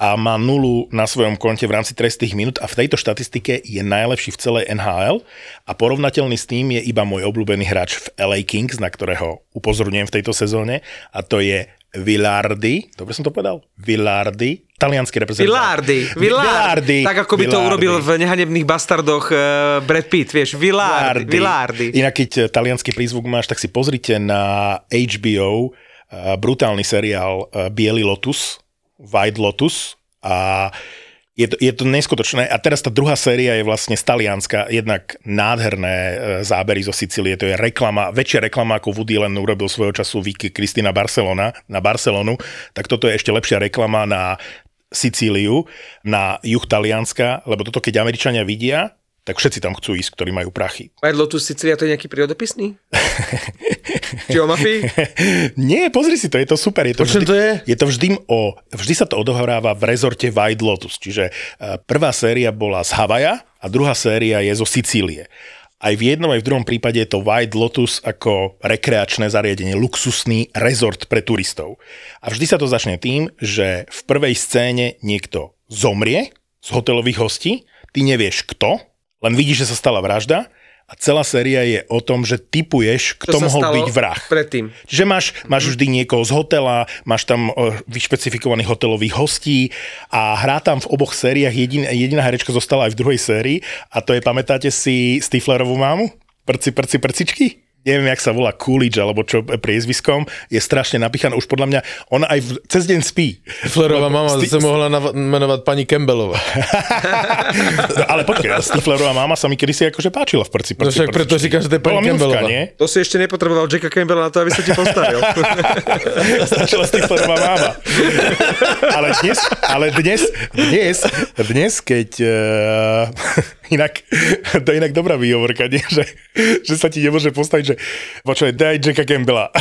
a má nulu na svojom konte v rámci trestných minút a v tejto štatistike je najlepší v celej en há el a porovnateľný s tým je iba môj obľúbený hráč v el ej Kings, na ktorého upozorňujem v tejto sezóne a to je Villardi, dobre som to povedal? Villardi, taliansky reprezentant. Villardi, Villardi. Tak ako by Villardi to urobil v Nehanebných bastardoch uh, Brad Pitt, vieš, Villardi, Villardi. Inak keď taliansky prízvuk máš, tak si pozrite na há bé ó uh, brutálny seriál uh, Bielý Lotus, White Lotus a je to, je to neskutočné. A teraz tá druhá séria je vlastne z Talianska. Jednak nádherné zábery zo Sicílie. To je reklama, väčšia reklama ako Woody Allen urobil svojho času Vicky Cristina Barcelona na Barcelonu. Tak toto je ešte lepšia reklama na Sicíliu, na juh Talianska, lebo toto keď Američania vidia, tak všetci tam chcú ísť, ktorí majú prachy. White Lotus Sicília to je nejaký prírodopisný? Či o mafii? Nie, pozri si to, je to super. Je to, vždy, to je? Je to vždy o... Vždy sa to odohráva v rezorte White Lotus. Čiže prvá séria bola z Havaja a druhá séria je zo Sicílie. Aj v jednom, aj v druhom prípade je to White Lotus ako rekreačné zariadenie, luxusný rezort pre turistov. A vždy sa to začne tým, že v prvej scéne niekto zomrie z hotelových hostí, ty nevieš kto, len vidíš, že sa stala vražda. A celá séria je o tom, že tipuješ, kto mohol byť vrah. Predtým. Čiže máš, máš vždy niekoho z hotela, máš tam vyšpecifikovaných hotelových hostí a hrá tam v oboch sériách. Jedin, jediná herečka zostala aj v druhej sérii a to je, pamätáte si Stiflerovú mámu? Prci, prci, prcičky? Neviem, jak sa volá Coolidge, alebo čo priezviskom, je strašne napíchaná. Už podľa mňa, ona aj v, cez deň spí. Stiflerová mama Sti- sa mohla nav- menovať pani Campbellová. No, ale počkaj, Stiflerová mama sa mi kedysi akože páčila v prci. prci no však prci, preto říkáš, že to je pani Campbellová. To si ešte nepotreboval Jacka Campbella na to, aby sa ti postavil. Stačila Stiflerová máma. Ale dnes, ale dnes, dnes, dnes keď... Uh, inak, to je inak dobrá výhovorka, nie? Že, že sa ti nemôže postaviť, že počúvaj, daj Jacka Campbella.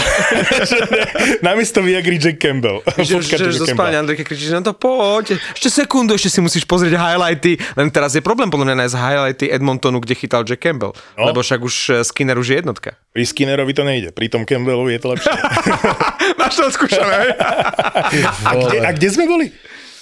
Namiesto Viagry Jack Campbell. Že, že, že zospáľa Andrejka kričíš na to, poď, ešte sekundu, ešte si musíš pozrieť highlighty, len teraz je problém podľa mňa nájsť highlighty Edmontonu, kde chytal Jack Campbell, no. Lebo však už Skinner už je jednotka. Pri Skinnerovi to nejde, pri tom Campbellovi je to lepšie. Máš to odskúšané. a, kde, a kde sme boli?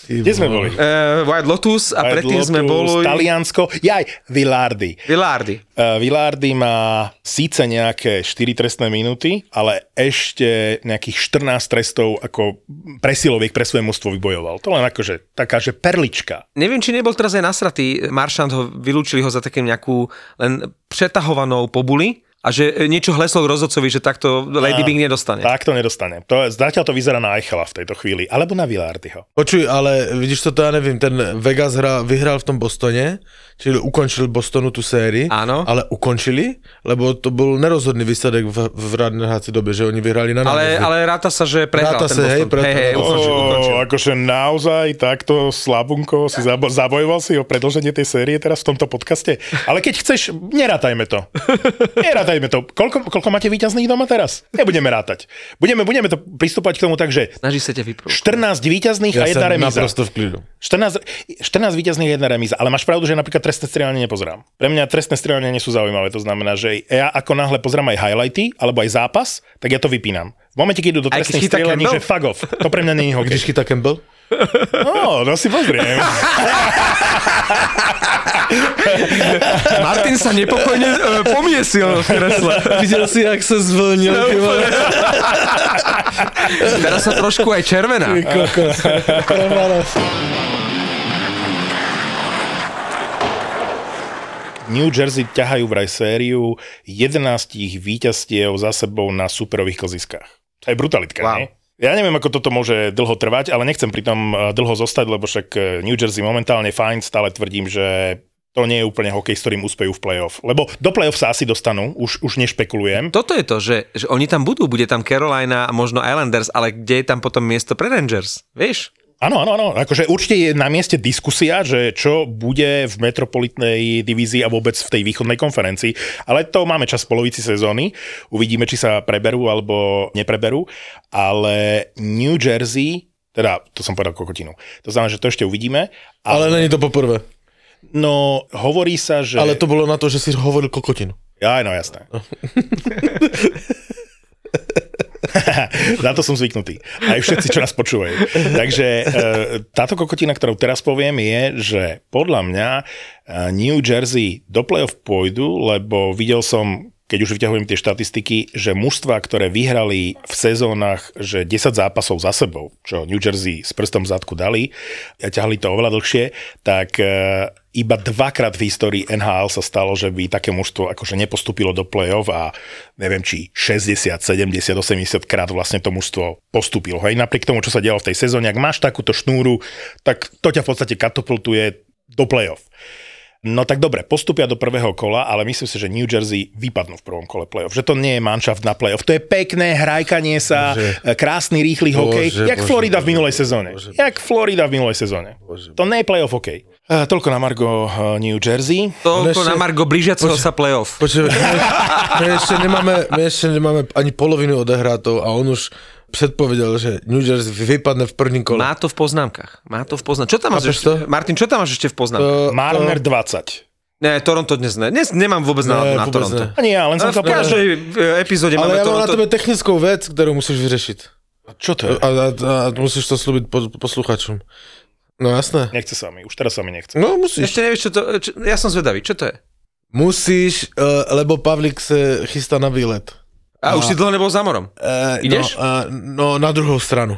Kde sme boli? Uh, White Lotus a White predtým Lotus, sme boli... Taliansko, jaj, Villardi. Villardi. Uh, Villardi má síce nejaké štyri trestné minúty, ale ešte nejakých štrnásť trestov ako presiloviek pre svoje mužstvo vybojoval. To len akože taká, že perlička. Neviem, či nebol teraz aj nasratý. Marchand ho, vylúčili ho za takým nejakú len pretahovanou pobuli. A že niečo hlesol rozhodcovi, že takto Lady Bing nedostane. Takto nedostane. To, zatiaľ to vyzerá na Eichela v tejto chvíli. Alebo na Villardiho. Počuj, ale vidíš toto, ja neviem, ten Vegas hra, vyhral v tom Bostone, čiže ukončil Bostonu tú sérii. Áno. Ale ukončili, lebo to bol nerozhodný výsledek v, v radnáci dobe, že oni vyhrali na nájde. Ale, ale ráta sa, že prehral ráta ten sa, Boston. Hej, hej, hej, ukončil, oh, ukončil. Akože naozaj takto slabunko si zabo- zabojoval si o predĺženie tej série teraz v tomto podcaste. Ale keď chceš, nerátajme to. Nerátajme nechajme to. Koľko, koľko máte víťazných doma teraz? Nebudeme rátať. Budeme, budeme to pristúpať k tomu tak, že štrnásť víťazných a jedna remíza. Ja som naprosto v kľudu. štrnásť, štrnásť víťazných a jedna remíza. Ale máš pravdu, že napríklad trestné strieľanie nepozerám. Pre mňa trestné strieľanie nie sú zaujímavé. To znamená, že ja ako náhle pozerám aj highlighty, alebo aj zápas, tak ja to vypínam. V momente, keď idú do trestných strieľaní, že fuck off. To pre mňa nie je hokej. Když chytá Campbell? No, no si pozriem. Martin sa nepokojne uh, pomiesil v kresle. Videl si, jak sa zvlnil. No, teraz sa trošku aj červená. Ty kokos. New Jersey ťahajú vraj sériu jedenásť víťazstiev za sebou na superových klziskách. To je brutalitka, wow. Nie? Ja neviem, ako toto môže dlho trvať, ale nechcem pritom dlho zostať, lebo však New Jersey momentálne fajn, stále tvrdím, že to nie je úplne hokej, s ktorým úspejú v play-off. Lebo do play-off sa asi dostanú, už, už nešpekulujem. Toto je to, že, že oni tam budú, bude tam Carolina, možno Islanders, ale kde je tam potom miesto pre Rangers, vieš? Áno, áno, áno. Akože určite je na mieste diskusia, že čo bude v metropolitnej divízii a vôbec v tej východnej konferencii. Ale to máme čas v polovici sezóny. Uvidíme, či sa preberú alebo nepreberú. Ale New Jersey, teda to som povedal kokotinu. To znamená, že to ešte uvidíme. Ale, ale není to poprvé. No, hovorí sa, že... Ale to bolo na to, že si hovoril kokotinu. Aj, no jasné. Na to som zvyknutý. Aj všetci, čo nás počúvajú. Takže táto kokotina, ktorú teraz poviem, je, že podľa mňa New Jersey do play-off pôjdu, lebo videl som, keď už vyťahujem tie štatistiky, že mužstva, ktoré vyhrali v sezónach, že desať zápasov za sebou, čo New Jersey s prstom v zadku dali, a ťahali to oveľa dlhšie, tak iba dvakrát v histórii en há el sa stalo, že by také mužstvo akože nepostúpilo do play-off a neviem, či šesťdesiat, sedemdesiat, osemdesiat krát vlastne to mužstvo postúpilo. Hej, napriek tomu, čo sa dialo v tej sezóne, ak máš takúto šnúru, tak to ťa v podstate katapultuje do play-off. No tak dobre, postupia do prvého kola, ale myslím si, že New Jersey vypadnú v prvom kole play-off. Že to nie je manšaft na play-off. To je pekné hrajkanie sa, Bože. Krásny, rýchly Bože, hokej, Bože, jak Florida Bože, v minulej Bože, sezóne. Bože, jak Florida v minulej sezóne. Bože, to nie je play-off hokej. Uh, toľko na Margo uh, New Jersey. Toľko ešte, na Margo blížiaceho poč- sa play-off. Počkaj, my, my ešte nemáme ani polovinu odehrátov a on už predpovedal, že New Jersey vypadne v prvním kole. Má to v poznámkach. Má to v poznámkach. Čo tam máš ešte? Martin, čo tam máš ešte v poznámkach? Uh, Marner dvadsať. Ne, Toronto dnes ne. Dnes nemám vôbec náladu na Toronto. Ne. Ani ja, len som to... V každej epizóde máme Toronto. Ale ja mám na tebe technickú vec, ktorú musíš vyriešiť. Čo to je? A, a, a musíš to slúbiť po, posluchačom. No jasné. Nechce sa mi. Už teraz sa mi nechce. No musíš. Ešte nevieš, čo to... Čo, ja som zvedavý. Čo to je? Musíš, uh, lebo Pavlik sa chystá na výlet. A no. Už si dlho nebol za morom. Uh, Ideš? No, uh, no, na druhou stranu.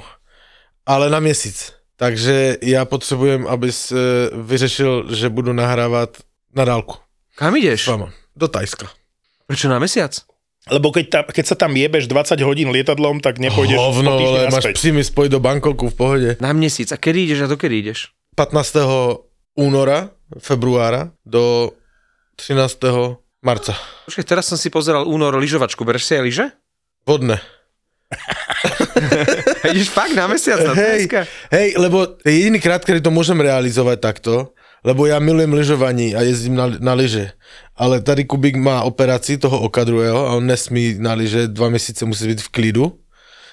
Ale na měsíc. Takže ja potrebujem, aby si uh, vyřešil, že budu nahrávať na dálku. Kam ideš? Do Tajska. Prečo na mesiac? Lebo keď, tam, keď sa tam jebeš dvadsať hodín lietadlom, tak nepôjdeš Hovno, po týždeň naspäť. Máš příjmy spoj do Bangkoku v pohode. Na měsíc. A kedy ideš a dokedy ideš? patnásteho února, februára do trinásteho marca. Počkej, teraz som si pozeral únor lyžovačku. Bereš si aj lyže? Vodné. Ideš fakt na mesiac na Tajska? Hej, lebo jediný krát, ktorý to môžem realizovať takto, lebo ja milujem lyžovanie a jezdím na, na lyže. Ale tady Kubík má operácii toho oka druhého a on nesmí na lyže, dva mesiace musí byť v klidu.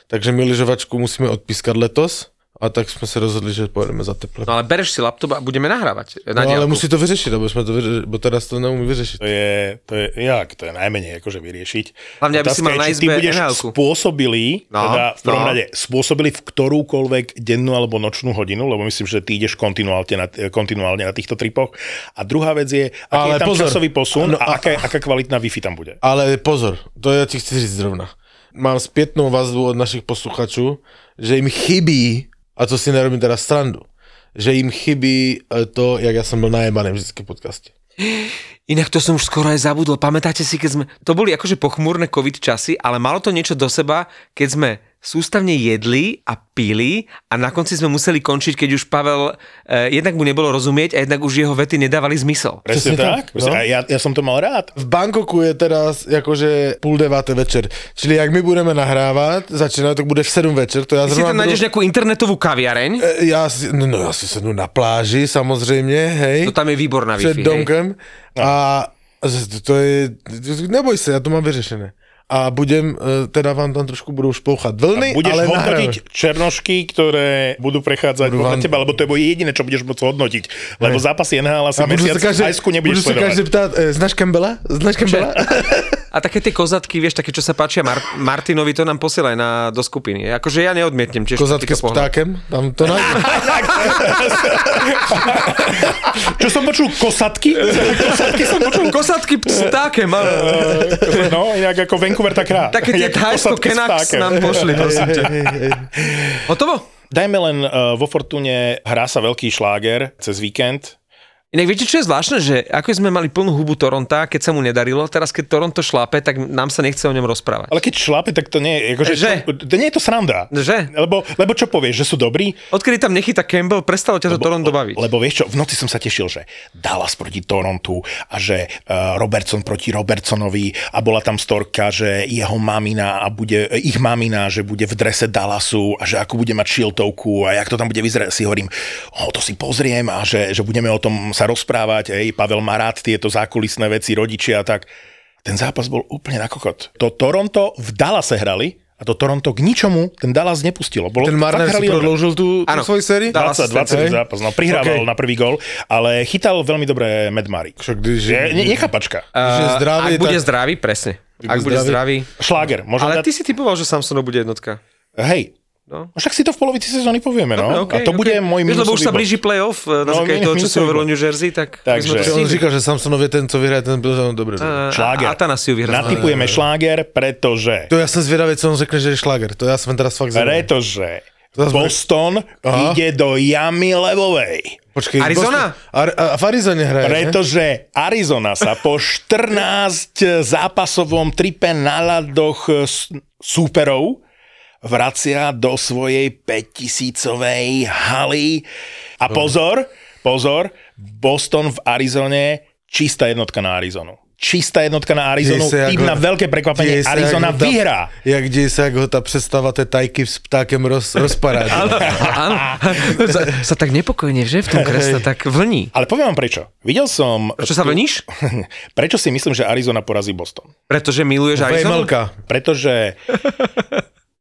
Takže my lyžovačku musíme odpískať letos. A tak sme sa rozhodli, že pojedeme za teple. No ale bereš si laptop a budeme nahrávať. Na no ale musí to vyriešiť, lebo sme to vyriešiť, bo teraz to neumí vyriešiť. To je, to je, jak, to je najmenej akože vyriešiť. Hlavne, aby si mal na izbe en há elku. Spôsobili, no, teda v prvom no. rade, spôsobili v ktorúkoľvek dennú alebo nočnú hodinu, lebo myslím, že ty ideš kontinuálne na, kontinuálne na týchto tripoch. A druhá vec je, aký ale je tam pozor. Časový posun no, a, a aká, aká kvalitná Wi-Fi tam bude. Ale pozor, to ja ti chci říct zrovna. Mám spätnú vazbu od našich posluchačů, že im chybí. A to si nerobím teraz strandu. Že im chybí to, jak ja som bol najebaný v vždycky podcaste. Inak to som už skoro aj zabudol. Pamätáte si, keď sme... To boli akože pochmúrne covid časy, ale malo to niečo do seba, keď sme sústavne jedli a pili a na konci sme museli končiť, keď už Pavel eh, jednak mu nebolo rozumieť a jednak už jeho vety nedávali zmysel. Presne tak. tak? No? Ja, ja som to mal rád. V Bangkoku je teraz akože púl deváte večer. Čili ak my budeme nahrávať, začína, to bude v sedm večer. To ja Ty si tam nájdeš nejakú internetovú kaviareň? E, ja, no ja si sednú na pláži, samozrejme, hej. To tam je výborná Wi-Fi, Před domkem. No. A To je, neboj sa, ja to mám vyřešené. A budem, teda vám tam trošku budú šplouchať vlny, ale nahrávať. Budeš hodnotiť černošky, ktoré budú prechádzať na teba, lebo to je jediné, čo budeš môcť hodnotiť. Lebo zápasy en há el asi mesiac v Ajsku nebudeš sledovať. Budú sa každý ptať, e, znaš Campbella? Znaš Campbella? A také tie kozatky, vieš, také, čo sa páčia Mar- Martinovi, to nám posielaj na, do skupiny. Akože ja neodmietnem. Tiež kozatky s ptákem? Tam to nájdem. Čo som počul? Kosatky? Kosatky som počul. Kosatky ptákem. No, inak ako Vancouver tak rád. Také tie Thajsko Canucks nám pošli, prosím ťa. Hotovo? Dajme len uh, vo Fortune hrá sa veľký šláger cez víkend. Inak viete, čo je zvláštne, že ako sme mali plnú hubu Toronta, keď sa mu nedarilo, teraz keď Toronto šlápe, tak nám sa nechce o ňom rozprávať. Ale keď šlápe, tak to nie je, akože, to, to nie je to sranda. Že? Lebo, lebo čo povieš, že sú dobrí? Odkedy tam nechyta Campbell, prestalo ťa to Toronto baviť. Lebo vieš čo, v noci som sa tešil, že Dallas proti Torontu a že uh, Robertson proti Robertsonovi a bola tam storka, že jeho mamina a bude, ich mamina, že bude v drese Dallasu a že ako bude mať šiltovku a jak to tam bude vyzerať, si hovorím, oh, to si pozriem a že, že budeme o tom sa rozprávať, ej, Pavel má rád tieto zákulisné veci, rodičia a tak. Ten zápas bol úplne na kokot. To Toronto v Dallase hrali a to Toronto k ničomu ten Dallas nepustilo. Bolo, ten Marner si prodlúžil tú, tú svoju sériu? dvadsať dvadsať zápas, no prihrával okay. Na prvý gól, ale chytal veľmi dobre Matt Murray. Je, ne, nechápačka. Uh, zdravý, ak bude tak... zdravý, presne. Ak bude zdravý. Šláger. Ale dať... ty si typoval, že Samsonov bude jednotka. Hej. No. Však si to v polovici sezóny povieme, no. Okay, a to okay. Bude môj minusový bod. Lebo už sa blíži play-off, na základe no, toho, čo si hovoril New Jersey, tak... Takže... On říkal, že Samsonov je ten, co vyhraje, ten byl dobre. A, šláger. A Atanasiu vyhraje. Natipujeme šláger, pretože... To ja som zvedavý, co on řekne, že je šláger. To ja som teraz fakt zvedavý. Pretože Boston aha. Ide do jamy levovej. Počkej, Arizona? Ar- a v Arizone hraje, pretože ne? Arizona sa po štrnásť zápasovom tripe na ladoch súperov vracia do svojej päťtisícovej haly. A pozor, pozor, Boston v Arizone, čistá jednotka na Arizonu. Čistá jednotka na Arizonu, tým na veľké prekvapenie, Arizona vyhrá. Jak deje sa, ako ho tá predstava té tajky s ptákem roz, rozparádi. Áno, sa, sa tak nepokojne, že v tom kresle tak vlní. Ale poviem vám prečo. Videl som... Prečo sa vlníš? Prečo si myslím, že Arizona porazí Boston? Pretože miluješ Arizonu? Pretože...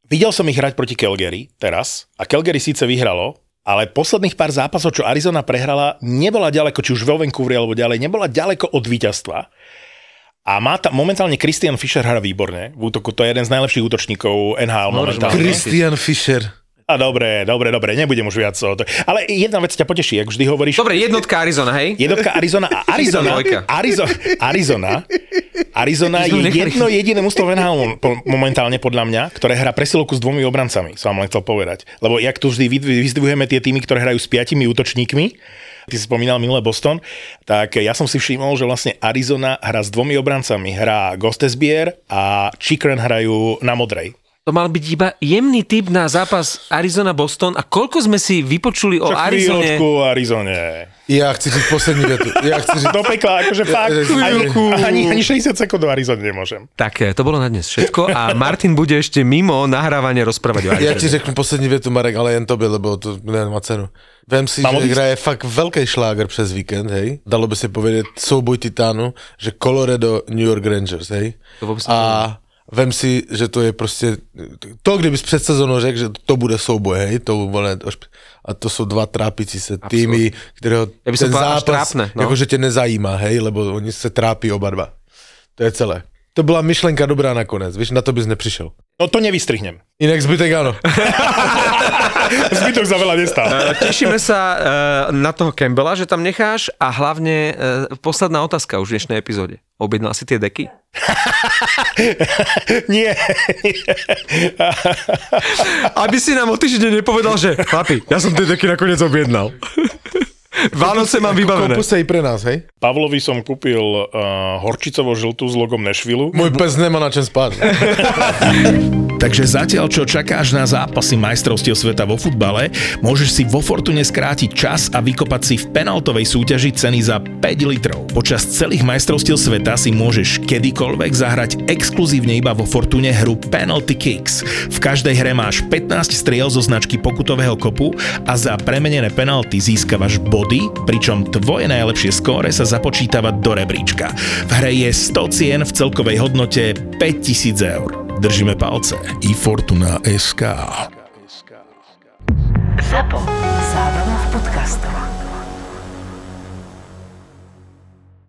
Videl som ich hrať proti Calgary teraz a Calgary síce vyhralo, ale posledných pár zápasov, čo Arizona prehrala, nebola ďaleko, či už vo Vancouveri alebo ďalej, nebola ďaleko od víťazstva. A má tam momentálne Christian Fischer hrá výborne v útoku, to je jeden z najlepších útočníkov en há el momentálne. Christian Fischer. A dobre, dobre, dobre, nebudem už viac o to. Ale jedna vec ťa poteší, ako vždy hovoríš. Dobre, jednotka Arizona, hej? Jednotka Arizona a Arizona. Arizona, Arizona, Arizona je jedno jediné mužstvo v en há el momentálne podľa mňa, ktoré hrá presilovku s dvomi obrancami, som vám chcel povedať. Lebo jak tu vždy vyzdvihujeme tie týmy, ktoré hrajú s piatimi útočníkmi, ty si spomínal minulé Boston, tak ja som si všimol, že vlastne Arizona hrá s dvomi obrancami. Hrá Gostesbier a Chikren hrajú na modrej. To mal byť iba jemný typ na zápas Arizona-Boston. A koľko sme si vypočuli o Arizone? Čo Arizone. Ja chci žiť poslednú vetu. Ja chci žiť... Do pekla, akože fakt. Ani, ani šesťdesiat sekúnd do Arizone nemôžem. Tak, to bolo na dnes všetko. A Martin bude ešte mimo nahrávania rozprávať o Arizone. Ja ti řeknu poslednú vetu, Marek, ale jen tobe, lebo to nemá cenu. Vem si, mám že hra je fakt veľký šláger přes víkend, hej. Dalo by si povedať souboj titánu, že Colorado New York Rangers, hej. To vôbec a... Vem si, že to je proste... To, kdybys před sezónou řekl, že to bude souboj, hej, to vole... A to sú dva trápici sa týmy, ktorého ja ten zápas trápne, no. Akože te nezajíma, hej, lebo oni sa trápí oba dva. To je celé. To bola myšlenka dobrá nakonec, víš, na to bys neprišiel. No to nevystrihnem. Inak zbytek áno. Zbytok za veľa nestál. Uh, tešíme sa uh, na toho Campbella, že tam necháš a hlavne uh, posledná otázka už v dnešnej epizóde. Objednal si tie deky? Nie. Aby si nám o týždeň nepovedal, že chlapi, ja som tie deky nakoniec objednal. Vánoce mám vybavené. Kúpil sa i pre nás, hej? Pavlovi som kúpil uh, horčicovo žltú s logom Nashvillu. Môj pes nemá na čem spáť. Takže zatiaľ, čo čakáš na zápasy majstrovstiev sveta vo futbale, môžeš si vo Fortune skrátiť čas a vykopať si v penaltovej súťaži ceny za päť litrov. Počas celých majstrovstiev sveta si môžeš kedykoľvek zahrať exkluzívne iba vo Fortune hru Penalty Kicks. V každej hre máš pätnásť striel zo značky pokutového kopu a za premenené penalty získavaš body body, pričom tvoje najlepšie skóre sa započítava do rebríčka. V hre je sto cien v celkovej hodnote päťtisíc eur. Držíme palce. I Fortuna es ká. Zapo. Zábrná v podcastovách.